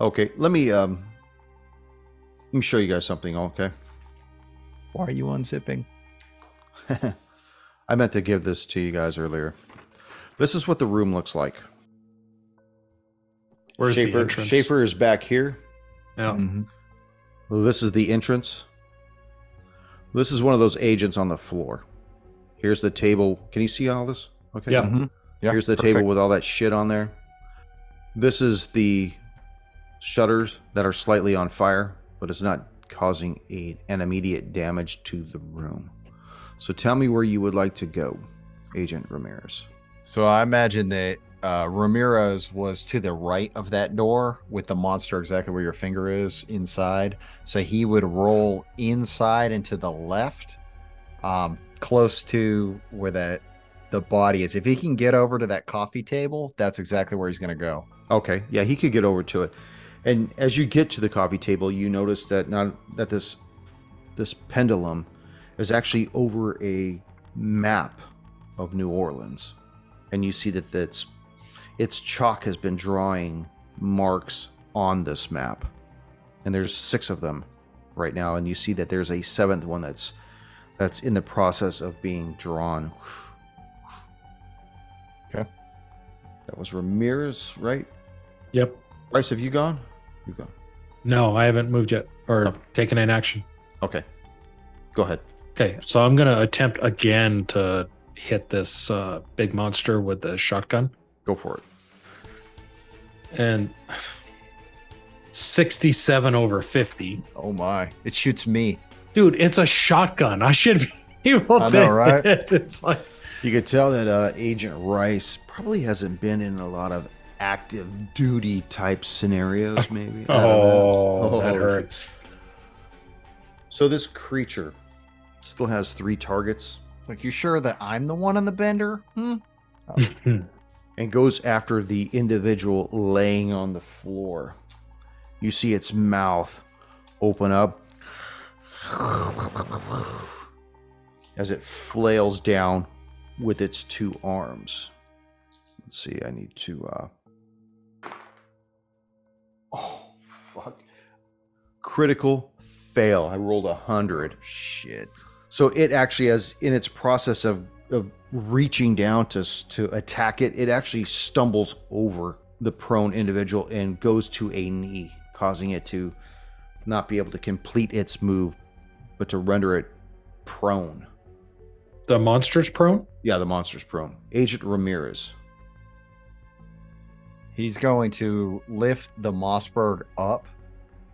Okay, let me um, let me show you guys something. Okay. Why are you unzipping? I meant to give this to you guys earlier. This is what the room looks like. Where's Schaefer, the entrance? Schaefer is back here. Yeah. Mm-hmm. This is the entrance. This is one of those agents on the floor. Here's the table. Can you see all this? Okay. Yeah. Mm-hmm. Yeah. Here's the Perfect. table with all that shit on there. This is the shutters that are slightly on fire, but it's not causing a, an immediate damage to the room. So tell me where you would like to go, Agent Ramirez. So I imagine that uh, Ramirez was to the right of that door with the monster exactly where your finger is inside. So he would roll inside and to the left, um, close to where that the body is. If he can get over to that coffee table, that's exactly where he's going to go. Okay. Yeah, he could get over to it. And as you get to the coffee table, you notice that not that this this pendulum is actually over a map of New Orleans, and you see that that's, its chalk has been drawing marks on this map, and there's six of them right now, and you see that there's a seventh one that's that's in the process of being drawn. Okay, that was Ramirez, right? Yep. Rice, have you gone? You go. No, I haven't moved yet or oh. taken an action. Okay. Go ahead. Okay. So I'm going to attempt again to hit this uh, big monster with the shotgun. Go for it. And sixty-seven over fifty. Oh my. It shoots me. Dude, it's a shotgun. I should be able to. I know, right? It. It's like... You could tell that uh, Agent Rice probably hasn't been in a lot of active duty type scenarios, maybe. I don't oh, know. oh, that hurts. So this creature still has three targets. It's like, you sure that I'm the one on the bender? Hmm? Oh. And goes after the individual laying on the floor. You see its mouth open up as it flails down with its two arms. Let's see. I need to. Uh... Oh, fuck. Critical fail. I rolled a hundred. Shit. So it actually has, in its process of, of reaching down to, to attack it, it actually stumbles over the prone individual and goes to a knee, causing it to not be able to complete its move, but to render it prone. The monster's prone? Yeah, the monster's prone. Agent Ramirez. He's going to lift the Mossberg up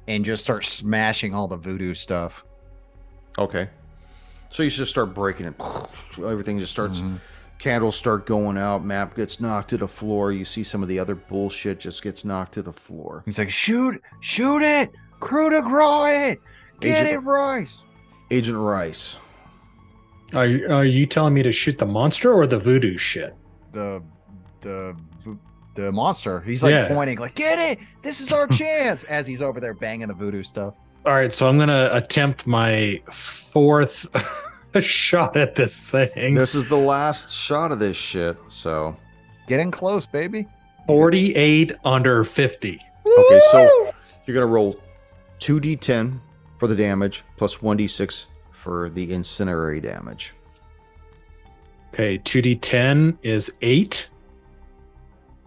and just start smashing all the voodoo stuff. Okay. So you just start breaking it. Everything just starts, mm-hmm. Candles start going out, map gets knocked to the floor. You see some of the other bullshit just gets knocked to the floor. He's like, shoot, shoot it, crew to grow it, get Agent, it, Rice. Agent Rice. Are, are you telling me to shoot the monster or the voodoo shit? The, the voodoo. The monster. He's like yeah. pointing, like, get it! This is our chance! As he's over there banging the voodoo stuff. All right, so I'm going to attempt my fourth shot at this thing. This is the last shot of this shit, so. Get in close, baby. forty-eight under fifty. Okay, so you're going to roll two d ten for the damage, plus one d six for the incendiary damage. Okay, two d ten is eight.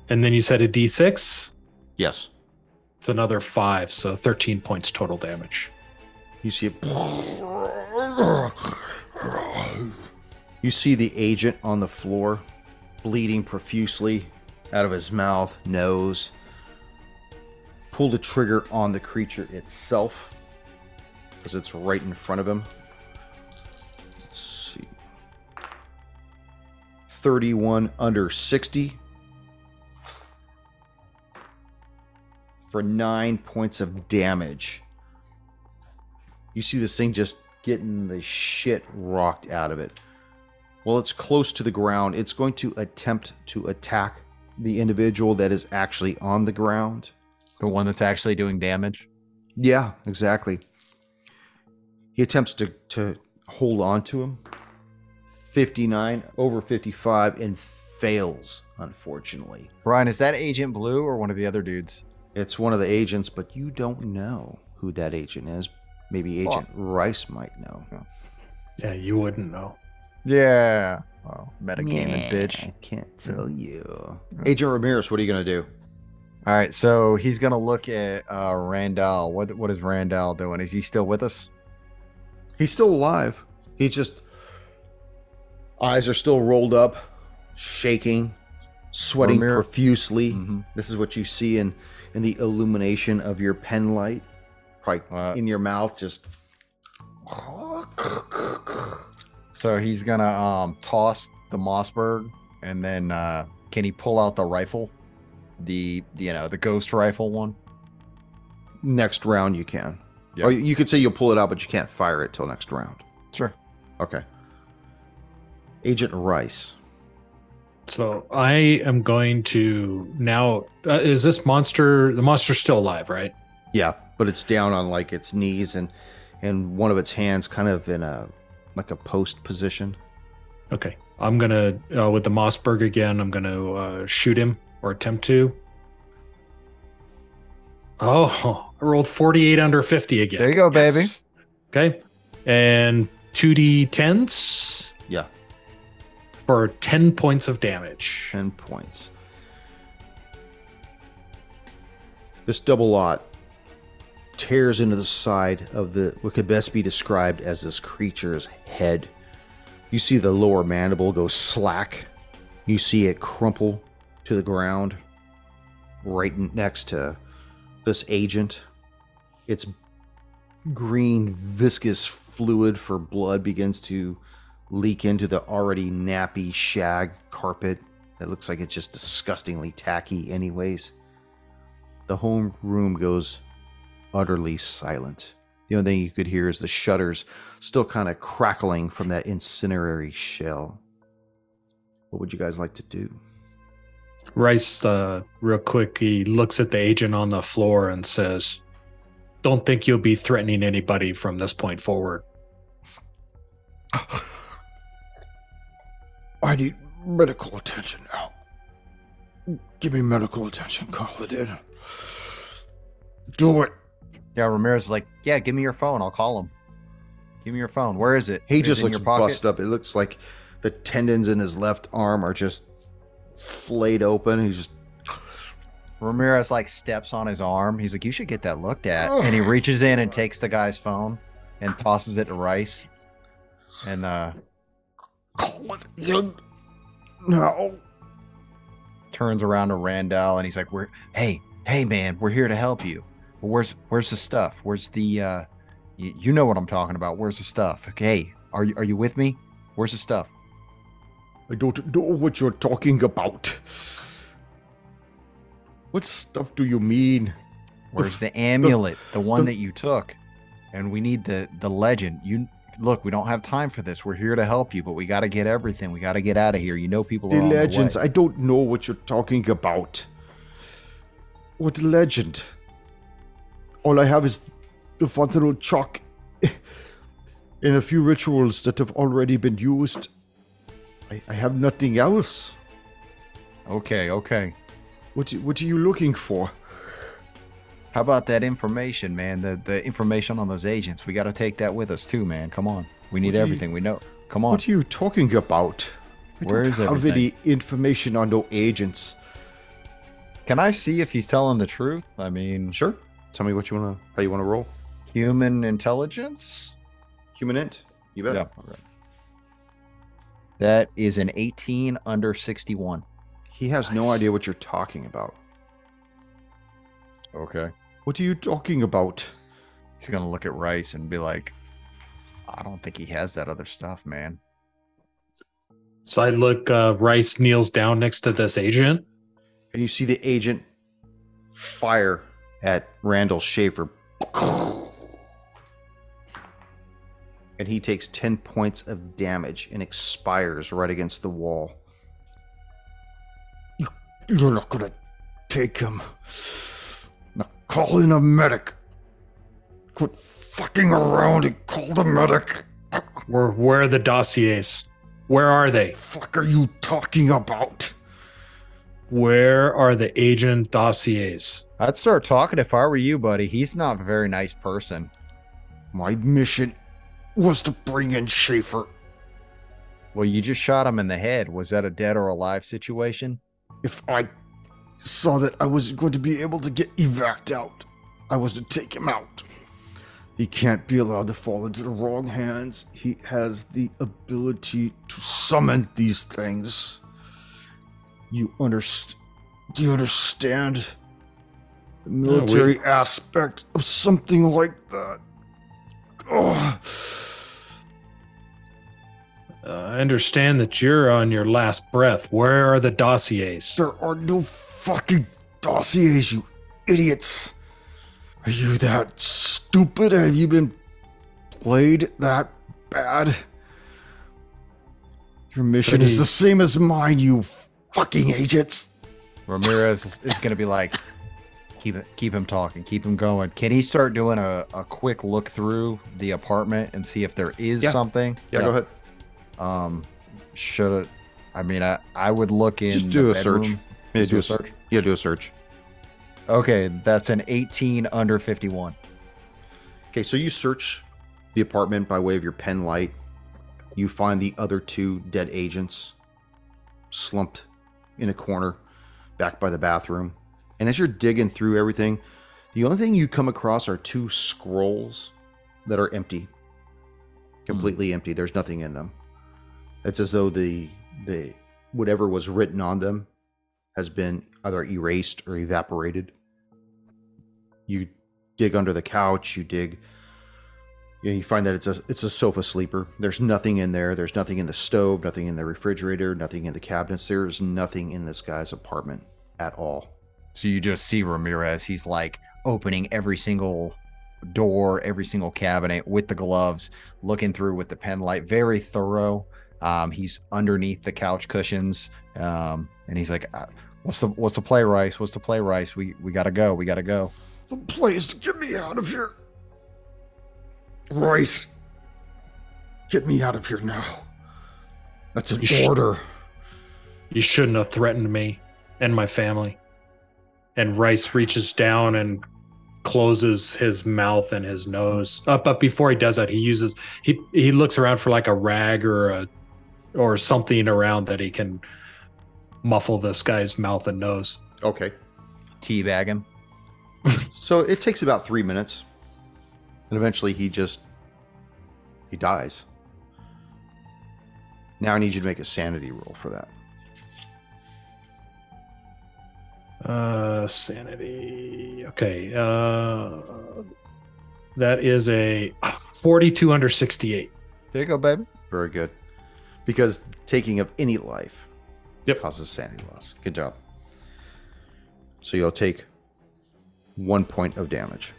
And then you said a d six? Yes. It's another five, so thirteen points total damage. You see it. You see the agent on the floor, bleeding profusely out of his mouth, nose. Pull the trigger on the creature itself, because it's right in front of him. Let's see. thirty-one under sixty. For nine points of damage. You see this thing just getting the shit rocked out of it. Well, it's close to the ground. It's going to attempt to attack the individual that is actually on the ground. The one that's actually doing damage? Yeah, exactly. He attempts to, to hold on to him. fifty-nine over fifty-five and fails, unfortunately. Brian, is that Agent Blue or one of the other dudes? It's one of the agents, but you don't know who that agent is. Maybe Agent oh. Rice might know. Yeah, you wouldn't know. Yeah. Oh, metagaming, yeah, bitch. I can't tell you. Agent Ramirez, what are you going to do? All right, so he's going to look at uh, Randall. What What is Randall doing? Is he still with us? He's still alive. He just... Eyes are still rolled up, shaking, sweating Ramirez. profusely. Mm-hmm. This is what you see in, in the illumination of your pen light. Probably uh, in your mouth, just... So he's going to um, toss the Mossberg, and then uh, can he pull out the rifle? The, you know, the ghost rifle one? Next round you can. Yep. Or you could say you'll pull it out, but you can't fire it till next round. Sure. Okay. Agent Rice. So I am going to now, uh, is this monster, the monster's still alive, right? Yeah, but it's down on like its knees and, and one of its hands kind of in a, like a post position. Okay. I'm going to, uh, with the Mossberg again, I'm going to uh, shoot him or attempt to. Oh, I rolled forty-eight under fifty again. There you go, yes. Baby. Okay. And two d tens. Yeah. For ten points of damage. ten points. This double lot tears into the side of the what could best be described as this creature's head. You see the lower mandible go slack. You see it crumple to the ground right next to this agent. Its green, viscous fluid for blood begins to leak into the already nappy shag carpet that looks like it's just disgustingly tacky anyways. The home room goes utterly silent. The only thing you could hear is the shutters still kind of crackling from that incendiary shell. What would you guys like to do? Rice, uh, real quick, he looks at the agent on the floor and says, "Don't think you'll be threatening anybody from this point forward." I need medical attention now. Give me medical attention, call it in. Do it. Yeah, Ramirez is like, "Yeah, give me your phone. I'll call him. Give me your phone. Where is it?" He is just it looks bust up. It looks like the tendons in his left arm are just flayed open. He's just Ramirez like steps on his arm. He's like, "You should get that looked at." And he reaches in and takes the guy's phone and tosses it to Rice. And uh call it no. Turns around to Randall and he's like, We're hey, hey man, we're here to help you. Well, where's where's the stuff? Where's the uh y- you know what I'm talking about? Where's the stuff? Okay, are you are you with me? Where's the stuff? I don't know what you're talking about. What stuff do you mean? Where's the, the amulet? The, the one the, that you took. And we need the, the legend. You look, we don't have time for this. We're here to help you, but we got to get everything. We got to get out of here. You know people are on the way. The legends. I don't know what you're talking about. What legend? All I have is the Fontenot chalk and a few rituals that have already been used. I, I have nothing else. Okay, okay. What what are you looking for? How about that information, man? The the information on those agents. We got to take that with us too, man. Come on. We need everything you, we know. Come on. What are you talking about? I Where don't is have everything? Any information on no agents. Can I see if he's telling the truth? I mean, sure. Tell me what you want to how you want to roll. Human intelligence? Human int. You bet. Yeah. All right. That is an eighteen under sixty-one. He has nice. No idea what you're talking about. Okay. What are you talking about? He's going to look at Rice and be like, I don't think he has that other stuff, man. So I look, uh, Rice kneels down next to this agent. And you see the agent fire at Randall Schaefer. and he takes ten points of damage and expires right against the wall. You, you're not gonna take him. Now call in a medic. Quit fucking around and call the medic. Where, where are the dossiers? Where are they? What the fuck are you talking about? Where are the agent dossiers? I'd start talking if I were you, buddy. He's not a very nice person. My mission was to bring in Schaefer. Well, you just shot him in the head. Was that a dead or alive situation? If I saw that I wasn't going to be able to get evac'd out, I was to take him out. He can't be allowed to fall into the wrong hands. He has the ability to summon these things. You underst- do you understand the military no, we- aspect of something like that? Oh. Uh, I understand that you're on your last breath. Where are the dossiers? There are no fucking dossiers, you idiots. Are you that stupid? Have you been played that bad? Your mission Pretty. is the same as mine, you fucking agents. Ramirez is, is gonna be like, keep it, keep him talking, keep him going. Can he start doing a, a quick look through the apartment and see if there is yeah. something? Yeah, yeah, go ahead. Um, should I mean I I would look in. Just do a bedroom. search. Yeah, Just do a search. Yeah, do a search. Okay, that's an eighteen under fifty-one. Okay, so you search the apartment by way of your pen light. You find the other two dead agents slumped in a corner back by the bathroom. And as you're digging through everything, the only thing you come across are two scrolls that are empty. Completely mm. empty. There's nothing in them. It's as though the the whatever was written on them has been either erased or evaporated. You dig under the couch, you dig, you know, you find that it's a it's a sofa sleeper. There's nothing in there. There's nothing in the stove, nothing in the refrigerator, nothing in the cabinets. There's nothing in this guy's apartment at all. So you just see Ramirez. He's like opening every single door, every single cabinet with the gloves, looking through with the pen light, very thorough. Um, he's underneath the couch cushions. Um, and he's like, what's the, what's the play, Rice? What's the play, Rice? We, we gotta go. We gotta go. The play is to get me out of here. Rice, get me out of here now. That's an you order. Should, you shouldn't have threatened me and my family. And Rice reaches down and closes his mouth and his nose. Uh, but before he does that, he uses, he, he looks around for like a rag or a, or something around that he can muffle this guy's mouth and nose. Okay. Teabag him. So it takes about three minutes. And eventually he just, he dies. Now I need you to make a sanity roll for that. Uh, sanity. Okay. Uh, that is a forty-two under sixty-eight. There you go, baby. Very good. Because taking of any life Yep. causes sanity loss. Good job. So you'll take one point of damage.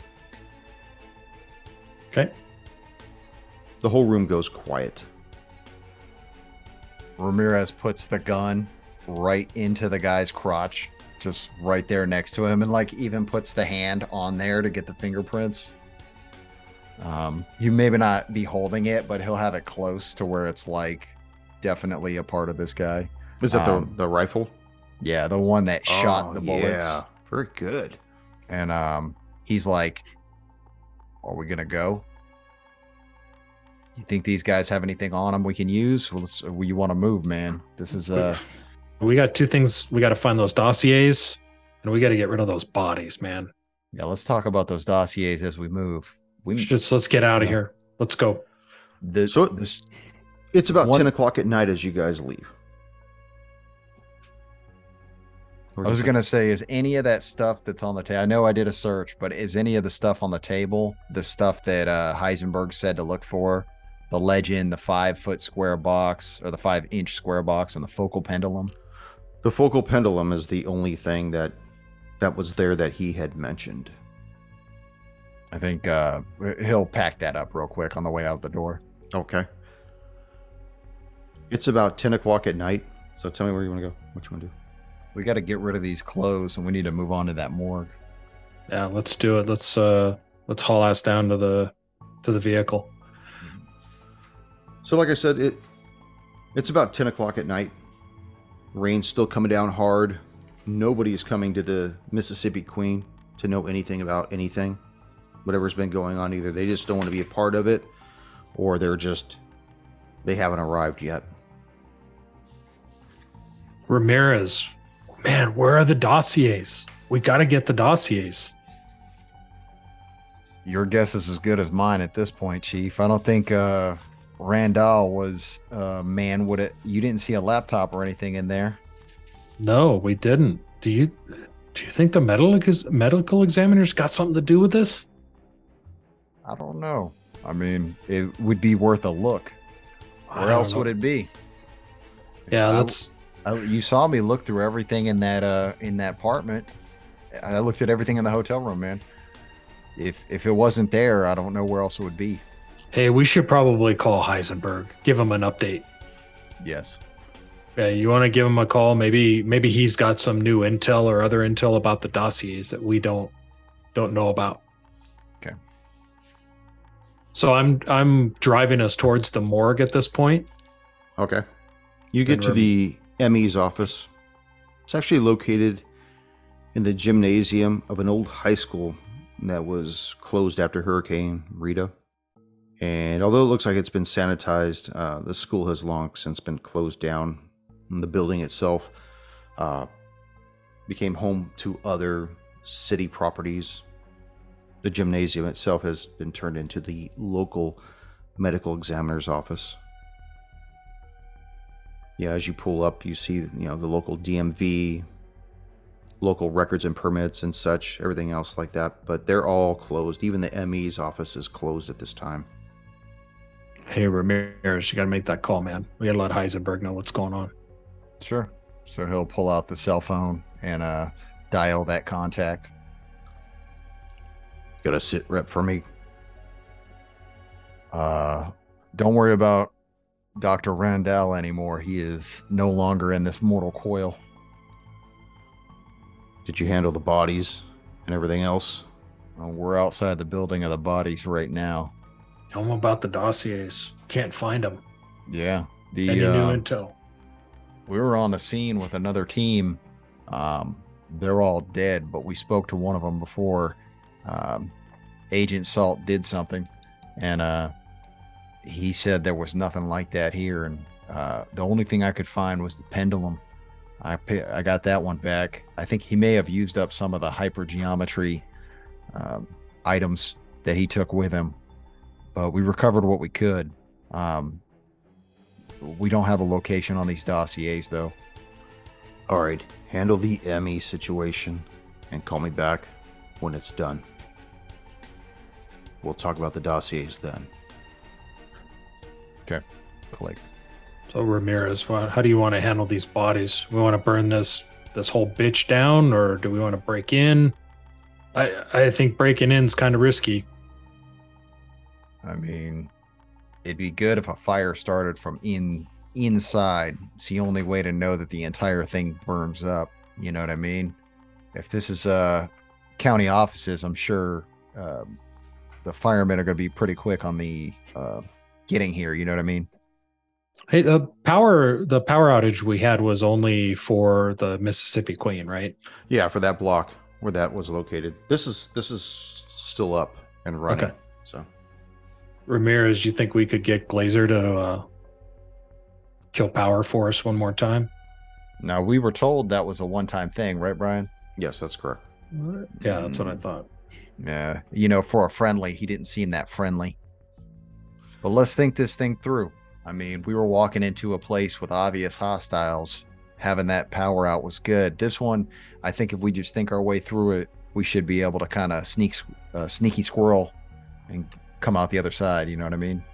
Okay. The whole room goes quiet. Ramirez puts the gun right into the guy's crotch, just right there next to him, and like even puts the hand on there to get the fingerprints. Um, you maybe not be holding it, but he'll have it close to where it's like definitely a part of this guy. Is that um, the the rifle? Yeah, the one that oh, shot the bullets. Yeah, very good. And um, he's like, "Are we gonna go? You think these guys have anything on them we can use? Well, let's, well you want to move, man? This is uh, we got two things. We got to find those dossiers, and we got to get rid of those bodies, man. Yeah, let's talk about those dossiers as we move. We just let's get out of here. Let's go. This, so this, it's about one, ten o'clock at night as you guys leave." I was going to say, is any of that stuff that's on the table, I know I did a search, but is any of the stuff on the table, the stuff that uh, Heisenberg said to look for, the legend, the five foot square box or the five inch square box and the focal pendulum? The focal pendulum is the only thing that that was there that he had mentioned. I think uh, he'll pack that up real quick on the way out the door. Okay. It's about ten o'clock at night. So tell me where you want to go. What you want to do? We got to get rid of these clothes and we need to move on to that morgue. Yeah, let's do it. Let's uh, let's haul ass down to the to the vehicle. So like I said, it it's about ten o'clock at night. Rain's still coming down hard. Nobody is coming to the Mississippi Queen to know anything about anything. Whatever's been going on, either they just don't want to be a part of it, or they're just, they haven't arrived yet. Ramirez, man, where are the dossiers? We got to get the dossiers. Your guess is as good as mine at this point, Chief. I don't think uh, Randall was uh, man. Would it? You didn't see a laptop or anything in there? No, we didn't. Do you? Do you think the medical medical examiner's got something to do with this? I don't know. I mean, it would be worth a look. Where else know. would it be? Yeah, that's. You saw me look through everything in that uh, in that apartment. I looked at everything in the hotel room, man. If if it wasn't there, I don't know where else it would be. Hey, we should probably call Heisenberg. Give him an update. Yes. Yeah, you want to give him a call? Maybe maybe he's got some new intel or other intel about the dossiers that we don't don't know about. Okay. So I'm I'm driving us towards the morgue at this point. Okay. You get to the Emmy's office. It's actually located in the gymnasium of an old high school that was closed after Hurricane Rita. And although it looks like it's been sanitized, uh, the school has long since been closed down. And the building itself uh, became home to other city properties. The gymnasium itself has been turned into the local medical examiner's office. Yeah, as you pull up, you see, you know, the local D M V, local records and permits and such, everything else like that. But they're all closed. Even the M E's office is closed at this time. Hey, Ramirez, you got to make that call, man. We got to let Heisenberg know what's going on. Sure. So he'll pull out the cell phone and uh, dial that contact. Got a sit rep for me. Uh, don't worry about Doctor Randall anymore. He is no longer in this mortal coil. Did you handle the bodies and everything else? Well, we're outside the building of the bodies right now. Tell them about the dossiers. Can't find them. Yeah. The, Any uh, new intel? We were on a scene with another team. Um, they're all dead, but we spoke to one of them before um, Agent Salt did something. And, uh, he said there was nothing like that here, and uh, the only thing I could find was the pendulum. I I got that one back. I think he may have used up some of the hypergeometry um, items that he took with him, but we recovered what we could. Um, we don't have a location on these dossiers, though. All right, handle the Emmy situation and call me back when it's done. We'll talk about the dossiers then. Okay. Click. So Ramirez, how do you want to handle these bodies? We want to burn this this whole bitch down, or do we want to break in? I I think breaking in is kind of risky. I mean, it'd be good if a fire started from in inside. It's the only way to know that the entire thing burns up. You know what I mean? If this is uh, county offices, I'm sure uh, the firemen are going to be pretty quick on the. Uh, getting here, you know what I mean? Hey, the power the power outage we had was only for the Mississippi Queen, right? Yeah, for that block where that was located. This is this is still up and running. Okay. So Ramirez, do you think we could get Glazer to uh, kill power for us one more time? Now, we were told that was a one-time thing, right, Brian? Yes, that's correct. What? Yeah, that's mm. what I thought. Yeah, you know, for a friendly, he didn't seem that friendly. But let's think this thing through. I mean, we were walking into a place with obvious hostiles. Having that power out was good. This one, I think if we just think our way through it, we should be able to kind of sneak, uh, sneaky squirrel and come out the other side. You know what I mean?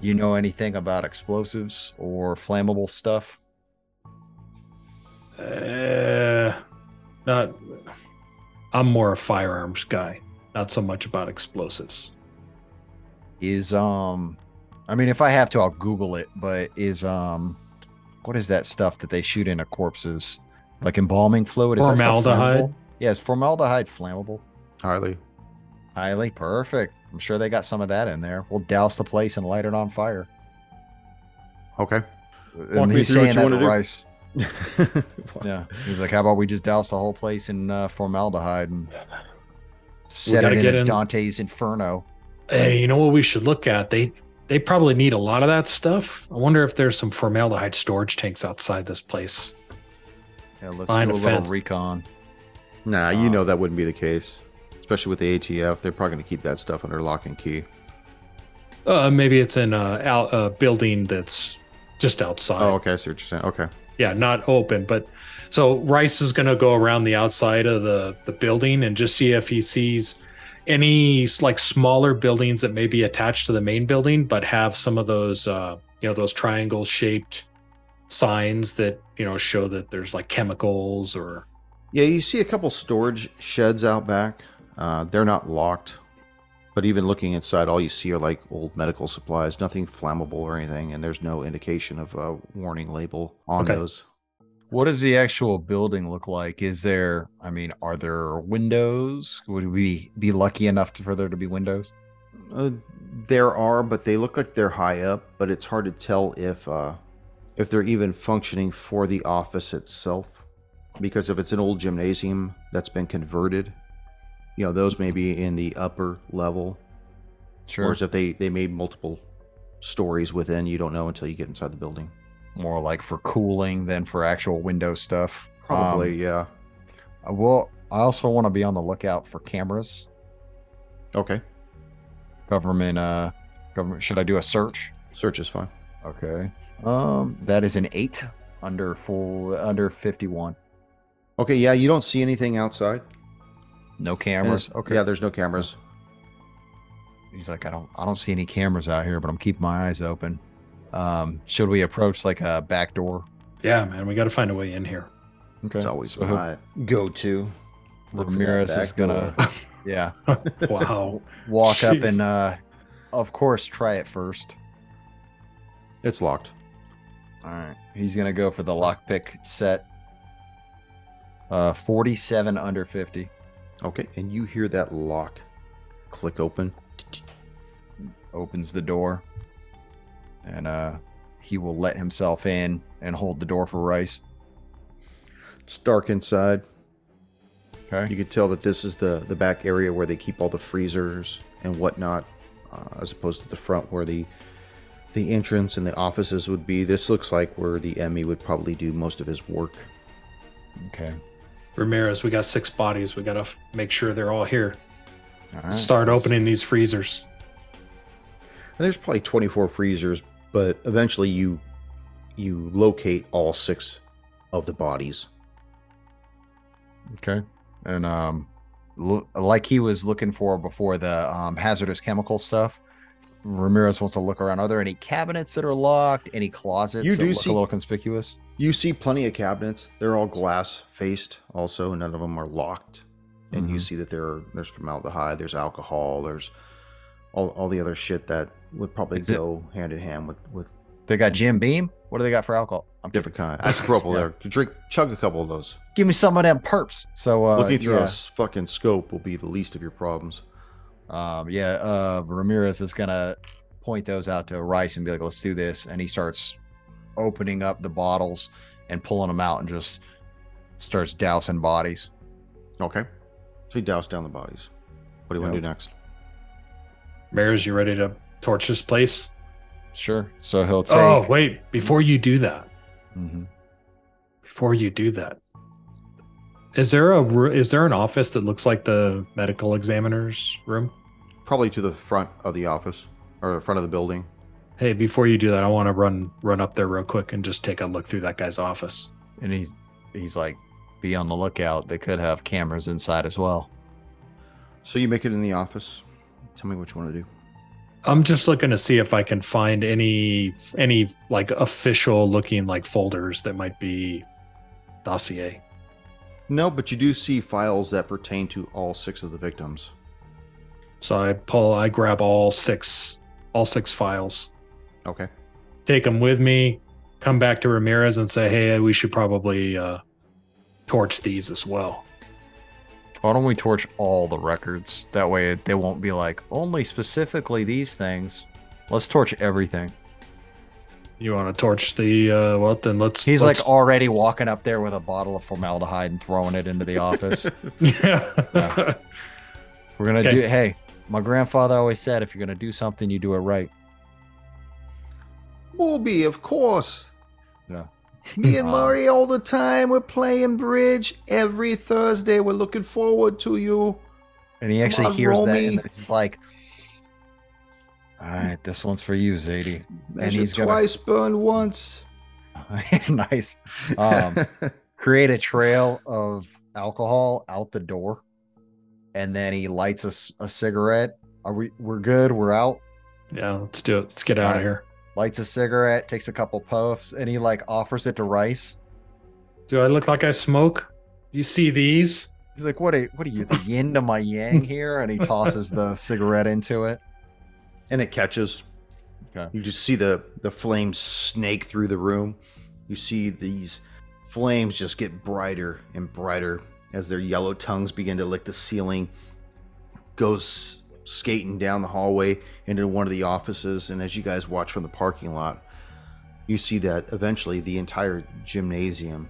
You know anything about explosives or flammable stuff? Uh, not. I'm more a firearms guy. Not so much about explosives. is um I mean, if I have to, I'll Google it, but is um what is that stuff that they shoot into corpses? Like embalming fluid? Is formaldehyde? Yes, yeah, formaldehyde flammable? Highly. Highly, perfect. I'm sure they got some of that in there. We'll douse the place and light it on fire. Okay. And Walk he's me through saying what you that Rice. Yeah. He's like, how about we just douse the whole place in uh, formaldehyde and set it in, in Dante's Inferno? Hey, you know what we should look at? They they probably need a lot of that stuff. I wonder if there's some formaldehyde storage tanks outside this place. Yeah, let's Find do a offense. little recon. Nah, you um, know that wouldn't be the case. Especially with the A T F, they're probably going to keep that stuff under lock and key. Uh, maybe it's in a, a building that's just outside. Oh, okay. I see what you're saying. Okay. Yeah, not open. But so Rice is going to go around the outside of the, the building and just see if he sees any like smaller buildings that may be attached to the main building, but have some of those, uh, you know, those triangle shaped signs that, you know, show that there's like chemicals or. Yeah, you see a couple storage sheds out back. Uh, they're not locked, but even looking inside, all you see are like old medical supplies, nothing flammable or anything, and there's no indication of a warning label on okay. those. What does the actual building look like? Is there, I mean, are there windows? Would we be lucky enough to, for there to be windows? Uh, there are, but they look like they're high up, but it's hard to tell if uh, if they're even functioning for the office itself, because if it's an old gymnasium that's been converted, you know, those may be in the upper level. Sure. Or as if they, they made multiple stories within, you don't know until you get inside the building. More like for cooling than for actual window stuff. Probably, um, yeah. Well, I also want to be on the lookout for cameras. Okay. Government, uh, government. Should I do a search? Search is fine. Okay. Um, that is an eight under full, under fifty-one. Okay, yeah, you don't see anything outside. No cameras. Okay. Yeah, there's no cameras. He's like, I don't, I don't see any cameras out here, but I'm keeping my eyes open. Um, should we approach like a back door? Yeah, man, we got to find a way in here. Okay. It's always so my go-to. Ramirez is gonna, yeah. Wow. Walk Jeez. up and, uh, of course, try it first. It's locked. All right. He's gonna go for the lockpick set. Uh, forty-seven under fifty. Okay, and you hear that lock click open. Opens the door. And uh, he will let himself in and hold the door for Rice. It's dark inside. Okay. You can tell that this is the, the back area where they keep all the freezers and whatnot, uh, as opposed to the front where the the entrance and the offices would be. This looks like where the Emmy would probably do most of his work. Okay. Ramirez, we got six bodies. We got to f- make sure they're all here. All right, Start let's... opening these freezers. And there's probably twenty-four freezers, but eventually you you locate all six of the bodies. Okay. And um, lo- like he was looking for before the um, hazardous chemical stuff, Ramirez wants to look around. Are there any cabinets that are locked? Any closets you that do look see... a little conspicuous? You see plenty of cabinets. They're all glass-faced also. None of them are locked. And mm-hmm. you see that there are, there's formaldehyde, there's alcohol, there's all, all the other shit that would probably Is go it, hand in hand with, with... They got Jim Beam? What do they got for alcohol? I'm different kidding. kind. Isopropyl there. You drink, chug a couple of those. Give me some of them perps. So uh, Looking through yeah. a fucking scope will be the least of your problems. Um, yeah, uh, Ramirez is going to point those out to Rice and be like, let's do this. And he starts... opening up the bottles and pulling them out and just starts dousing bodies. Okay. So he doused down the bodies. What do you yep. want to do next? Mares, you ready to torch this place? Sure. So he'll take... Oh, wait. Before you do that. Mm-hmm. Before you do that. Is there a is there an office that looks like the medical examiner's room? Probably to the front of the office or the front of the building. Hey, before you do that, I want to run run up there real quick and just take a look through that guy's office. And he's he's like, be on the lookout. They could have cameras inside as well. So you make it in the office. Tell me what you want to do. I'm just looking to see if I can find any any like official looking like folders that might be dossier. No, but you do see files that pertain to all six of the victims. So I pull, I grab all six all six files. Okay. Take them with me, come back to Ramirez and say, hey, we should probably uh, torch these as well. Why don't we torch all the records? That way they won't be like, only specifically these things. Let's torch everything. You want to torch the, uh, what then let's... He's let's... like already walking up there with a bottle of formaldehyde and throwing it into the office. Yeah. No. We're going to okay. do, hey, my grandfather always said, if you're going to do something, you do it right. Booby, of course. Yeah. Me and Murray all the time. We're playing bridge every Thursday. We're looking forward to you. And he actually Mom, hears Romy. that and he's like, all right, this one's for you, Zadie. Measure and he's twice, gonna... burn once. Nice. Um, create a trail of alcohol out the door. And then he lights a, a cigarette. Are we, we're good. We're out. Yeah, let's do it. Let's get out of here. Lights a cigarette, takes a couple puffs, and he like offers it to Rice. Do I look like I smoke? You see these? He's like, what are, what are you, the yin to my yang here? And he tosses the cigarette into it. And it catches. Okay. You just see the, the flames snake through the room. You see these flames just get brighter and brighter as their yellow tongues begin to lick the ceiling. Goes skating down the hallway into one of the offices, and as you guys watch from the parking lot, you see that eventually the entire gymnasium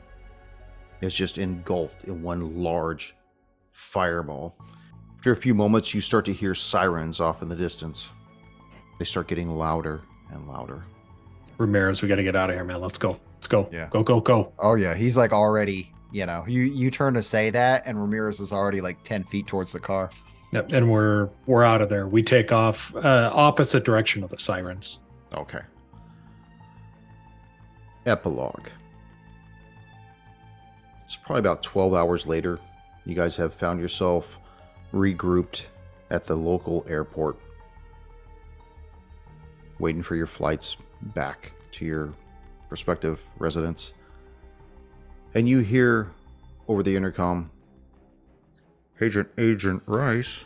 is just engulfed in one large fireball. After a few moments, you start to hear sirens off in the distance. They start getting louder and louder. Ramirez, we got to get out of here, man. Let's go. Let's go. Yeah. Go, go, go. Oh, yeah. He's like already, you know, you, you turn to say that, and Ramirez is already like ten feet towards the car. Yep, and we're we're out of there. We take off uh, opposite direction of the sirens. Okay. Epilogue. It's probably about twelve hours later. You guys have found yourself regrouped at the local airport, waiting for your flights back to your prospective residence. And you hear over the intercom, Agent Agent Rice,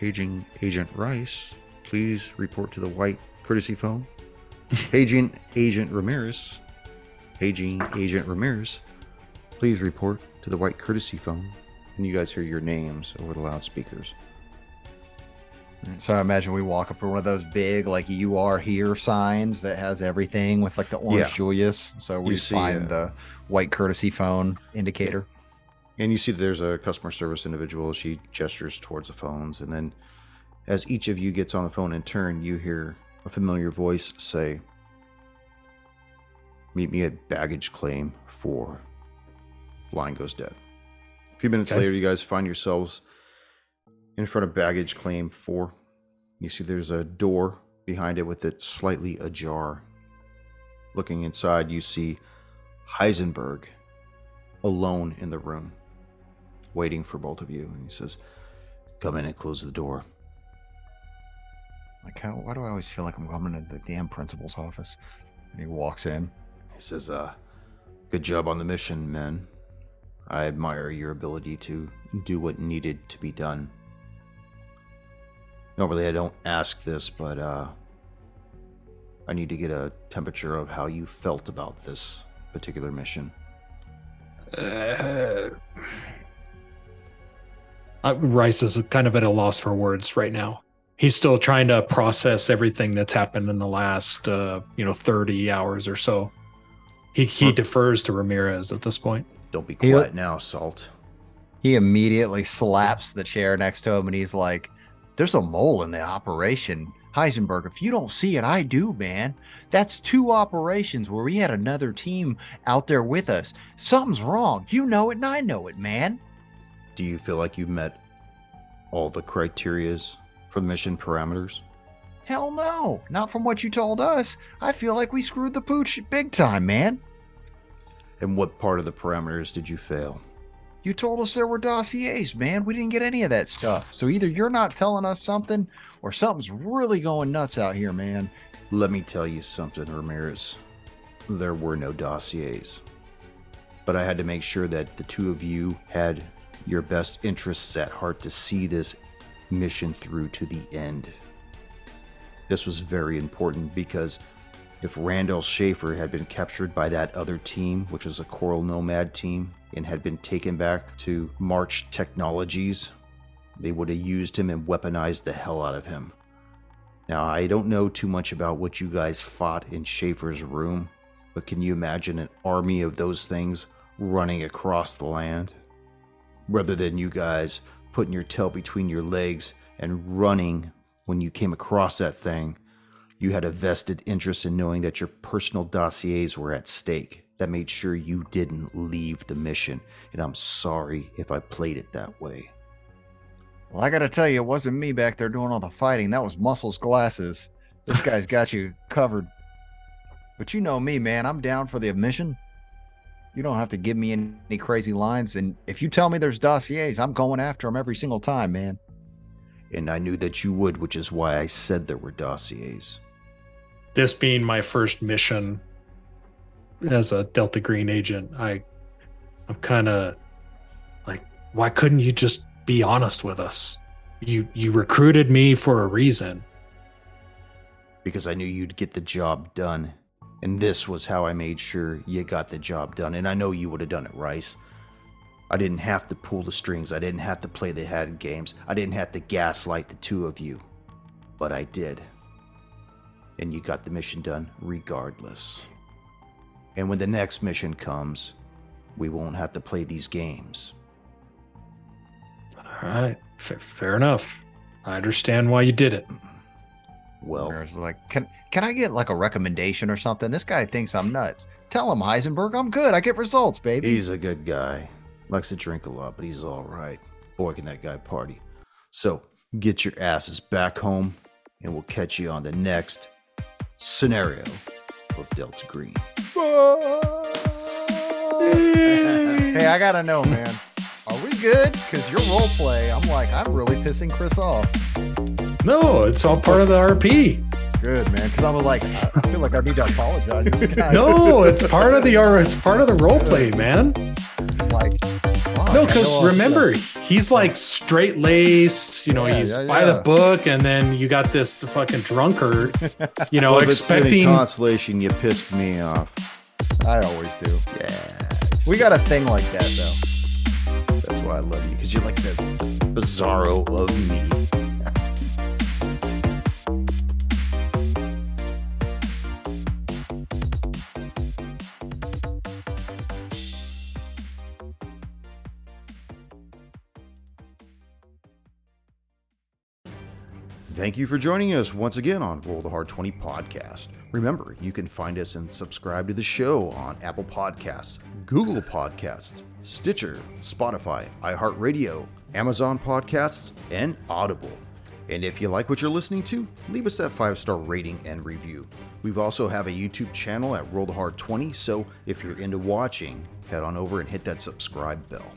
Agent Agent Rice, please report to the white courtesy phone. Agent Agent Ramirez, Agent Agent Ramirez, please report to the white courtesy phone. And you guys hear your names over the loudspeakers. So I imagine we walk up to one of those big, like, you are here signs that has everything with, like, the orange yeah. Julius. So we see, find uh, the white courtesy phone indicator. Yeah. And you see that there's a customer service individual. She gestures towards the phones. And then as each of you gets on the phone in turn, you hear a familiar voice say, meet me at baggage claim four. Line goes dead. A few minutes okay. later, you guys find yourselves in front of baggage claim four. You see there's a door behind it with it slightly ajar. Looking inside, you see Heisenberg alone in the room, waiting for both of you, and he says, come in and close the door. Like, how, why do I always feel like I'm coming into the damn principal's office? And he walks in. He says, uh, good job on the mission, men. I admire your ability to do what needed to be done. Normally I don't ask this, but uh, I need to get a temperature of how you felt about this particular mission. Uh, Rice is kind of at a loss for words right now. He's still trying to process everything that's happened in the last, uh, you know, thirty hours or so. He he huh. defers to Ramirez at this point. Don't be quiet he, now, Salt. He immediately slaps the chair next to him, and he's like, there's a mole in the operation. Heisenberg, if you don't see it, I do, man. That's two operations where we had another team out there with us. Something's wrong. You know it, and I know it, man. Do you feel like you've met all the criterias for the mission parameters? Hell no. Not from what you told us. I feel like we screwed the pooch big time, man. And what part of the parameters did you fail? You told us there were dossiers, man. We didn't get any of that stuff. So either you're not telling us something, or something's really going nuts out here, man. Let me tell you something, Ramirez. There were no dossiers. But I had to make sure that the two of you had your best interests at heart to see this mission through to the end. This was very important because if Randall Schaefer had been captured by that other team, which was a Coral Nomad team, and had been taken back to March Technologies, they would have used him and weaponized the hell out of him. Now, I don't know too much about what you guys fought in Schaefer's room, but can you imagine an army of those things running across the land? Rather than you guys putting your tail between your legs and running when you came across that thing, you had a vested interest in knowing that your personal dossiers were at stake. That made sure you didn't leave the mission, and I'm sorry if I played it that way. Well, I gotta tell you, it wasn't me back there doing all the fighting. That was Muscles Glasses. This guy's got you covered. But you know me, man. I'm down for the mission. You don't have to give me any crazy lines, and if you tell me there's dossiers, I'm going after them every single time, man. And I knew that you would, which is why I said there were dossiers. This being my first mission as a Delta Green agent, I, I'm kind of like, why couldn't you just be honest with us? You you recruited me for a reason. Because I knew you'd get the job done. And this was how I made sure you got the job done. And I know you would have done it, Rice. I didn't have to pull the strings. I didn't have to play the head games. I didn't have to gaslight the two of you. But I did. And you got the mission done regardless. And when the next mission comes, we won't have to play these games. All right. F- fair enough. I understand why you did it. Well, like, can can I get like a recommendation or something? This guy thinks I'm nuts. Tell him, Heisenberg, I'm good. I get results, baby. He's a good guy. Likes to drink a lot, but he's all right. Boy, can that guy party. So get your asses back home, and we'll catch you on the next scenario of Delta Green. Hey, I gotta know, man. Are we good? Because your role play, I'm like, I'm really pissing Chris off. No, it's all part of the R P. Good, man, because I was like, I feel like I need to apologize to this guy. No, it's part of the it's part of the role play, man. Like, wow, no, because remember, he's like straight laced, you know, yeah, he's yeah, by yeah. the book, and then you got this fucking drunkard, you know, well, expecting consolation. You pissed me off. I always do. Yeah, we got a thing like that though. That's why I love you, because you're like the bizarro of me. Thank you for joining us once again on Roll the Hard twenty Podcast. Remember, you can find us and subscribe to the show on Apple Podcasts, Google Podcasts, Stitcher, Spotify, iHeartRadio, Amazon Podcasts, and Audible. And if you like what you're listening to, leave us that five-star rating and review. We also have a YouTube channel at Roll the Hard twenty, so if you're into watching, head on over and hit that subscribe bell.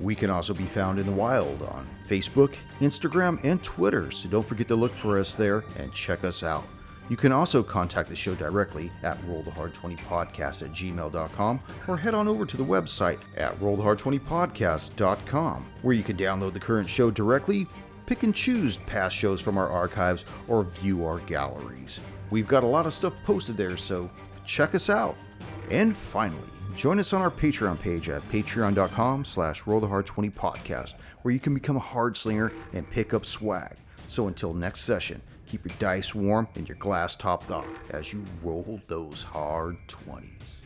We can also be found in the wild on Facebook, Instagram, and Twitter, so don't forget to look for us there and check us out. You can also contact the show directly at rollthehard twenty podcast at gmail dot com or head on over to the website at rollthehard twenty podcast dot com, where you can download the current show directly, pick and choose past shows from our archives, or view our galleries. We've got a lot of stuff posted there, so check us out. And finally, join us on our Patreon page at patreon.com slash rollthehard20podcast, where you can become a hard slinger and pick up swag. So until next session, keep your dice warm and your glass topped off as you roll those hard twenties.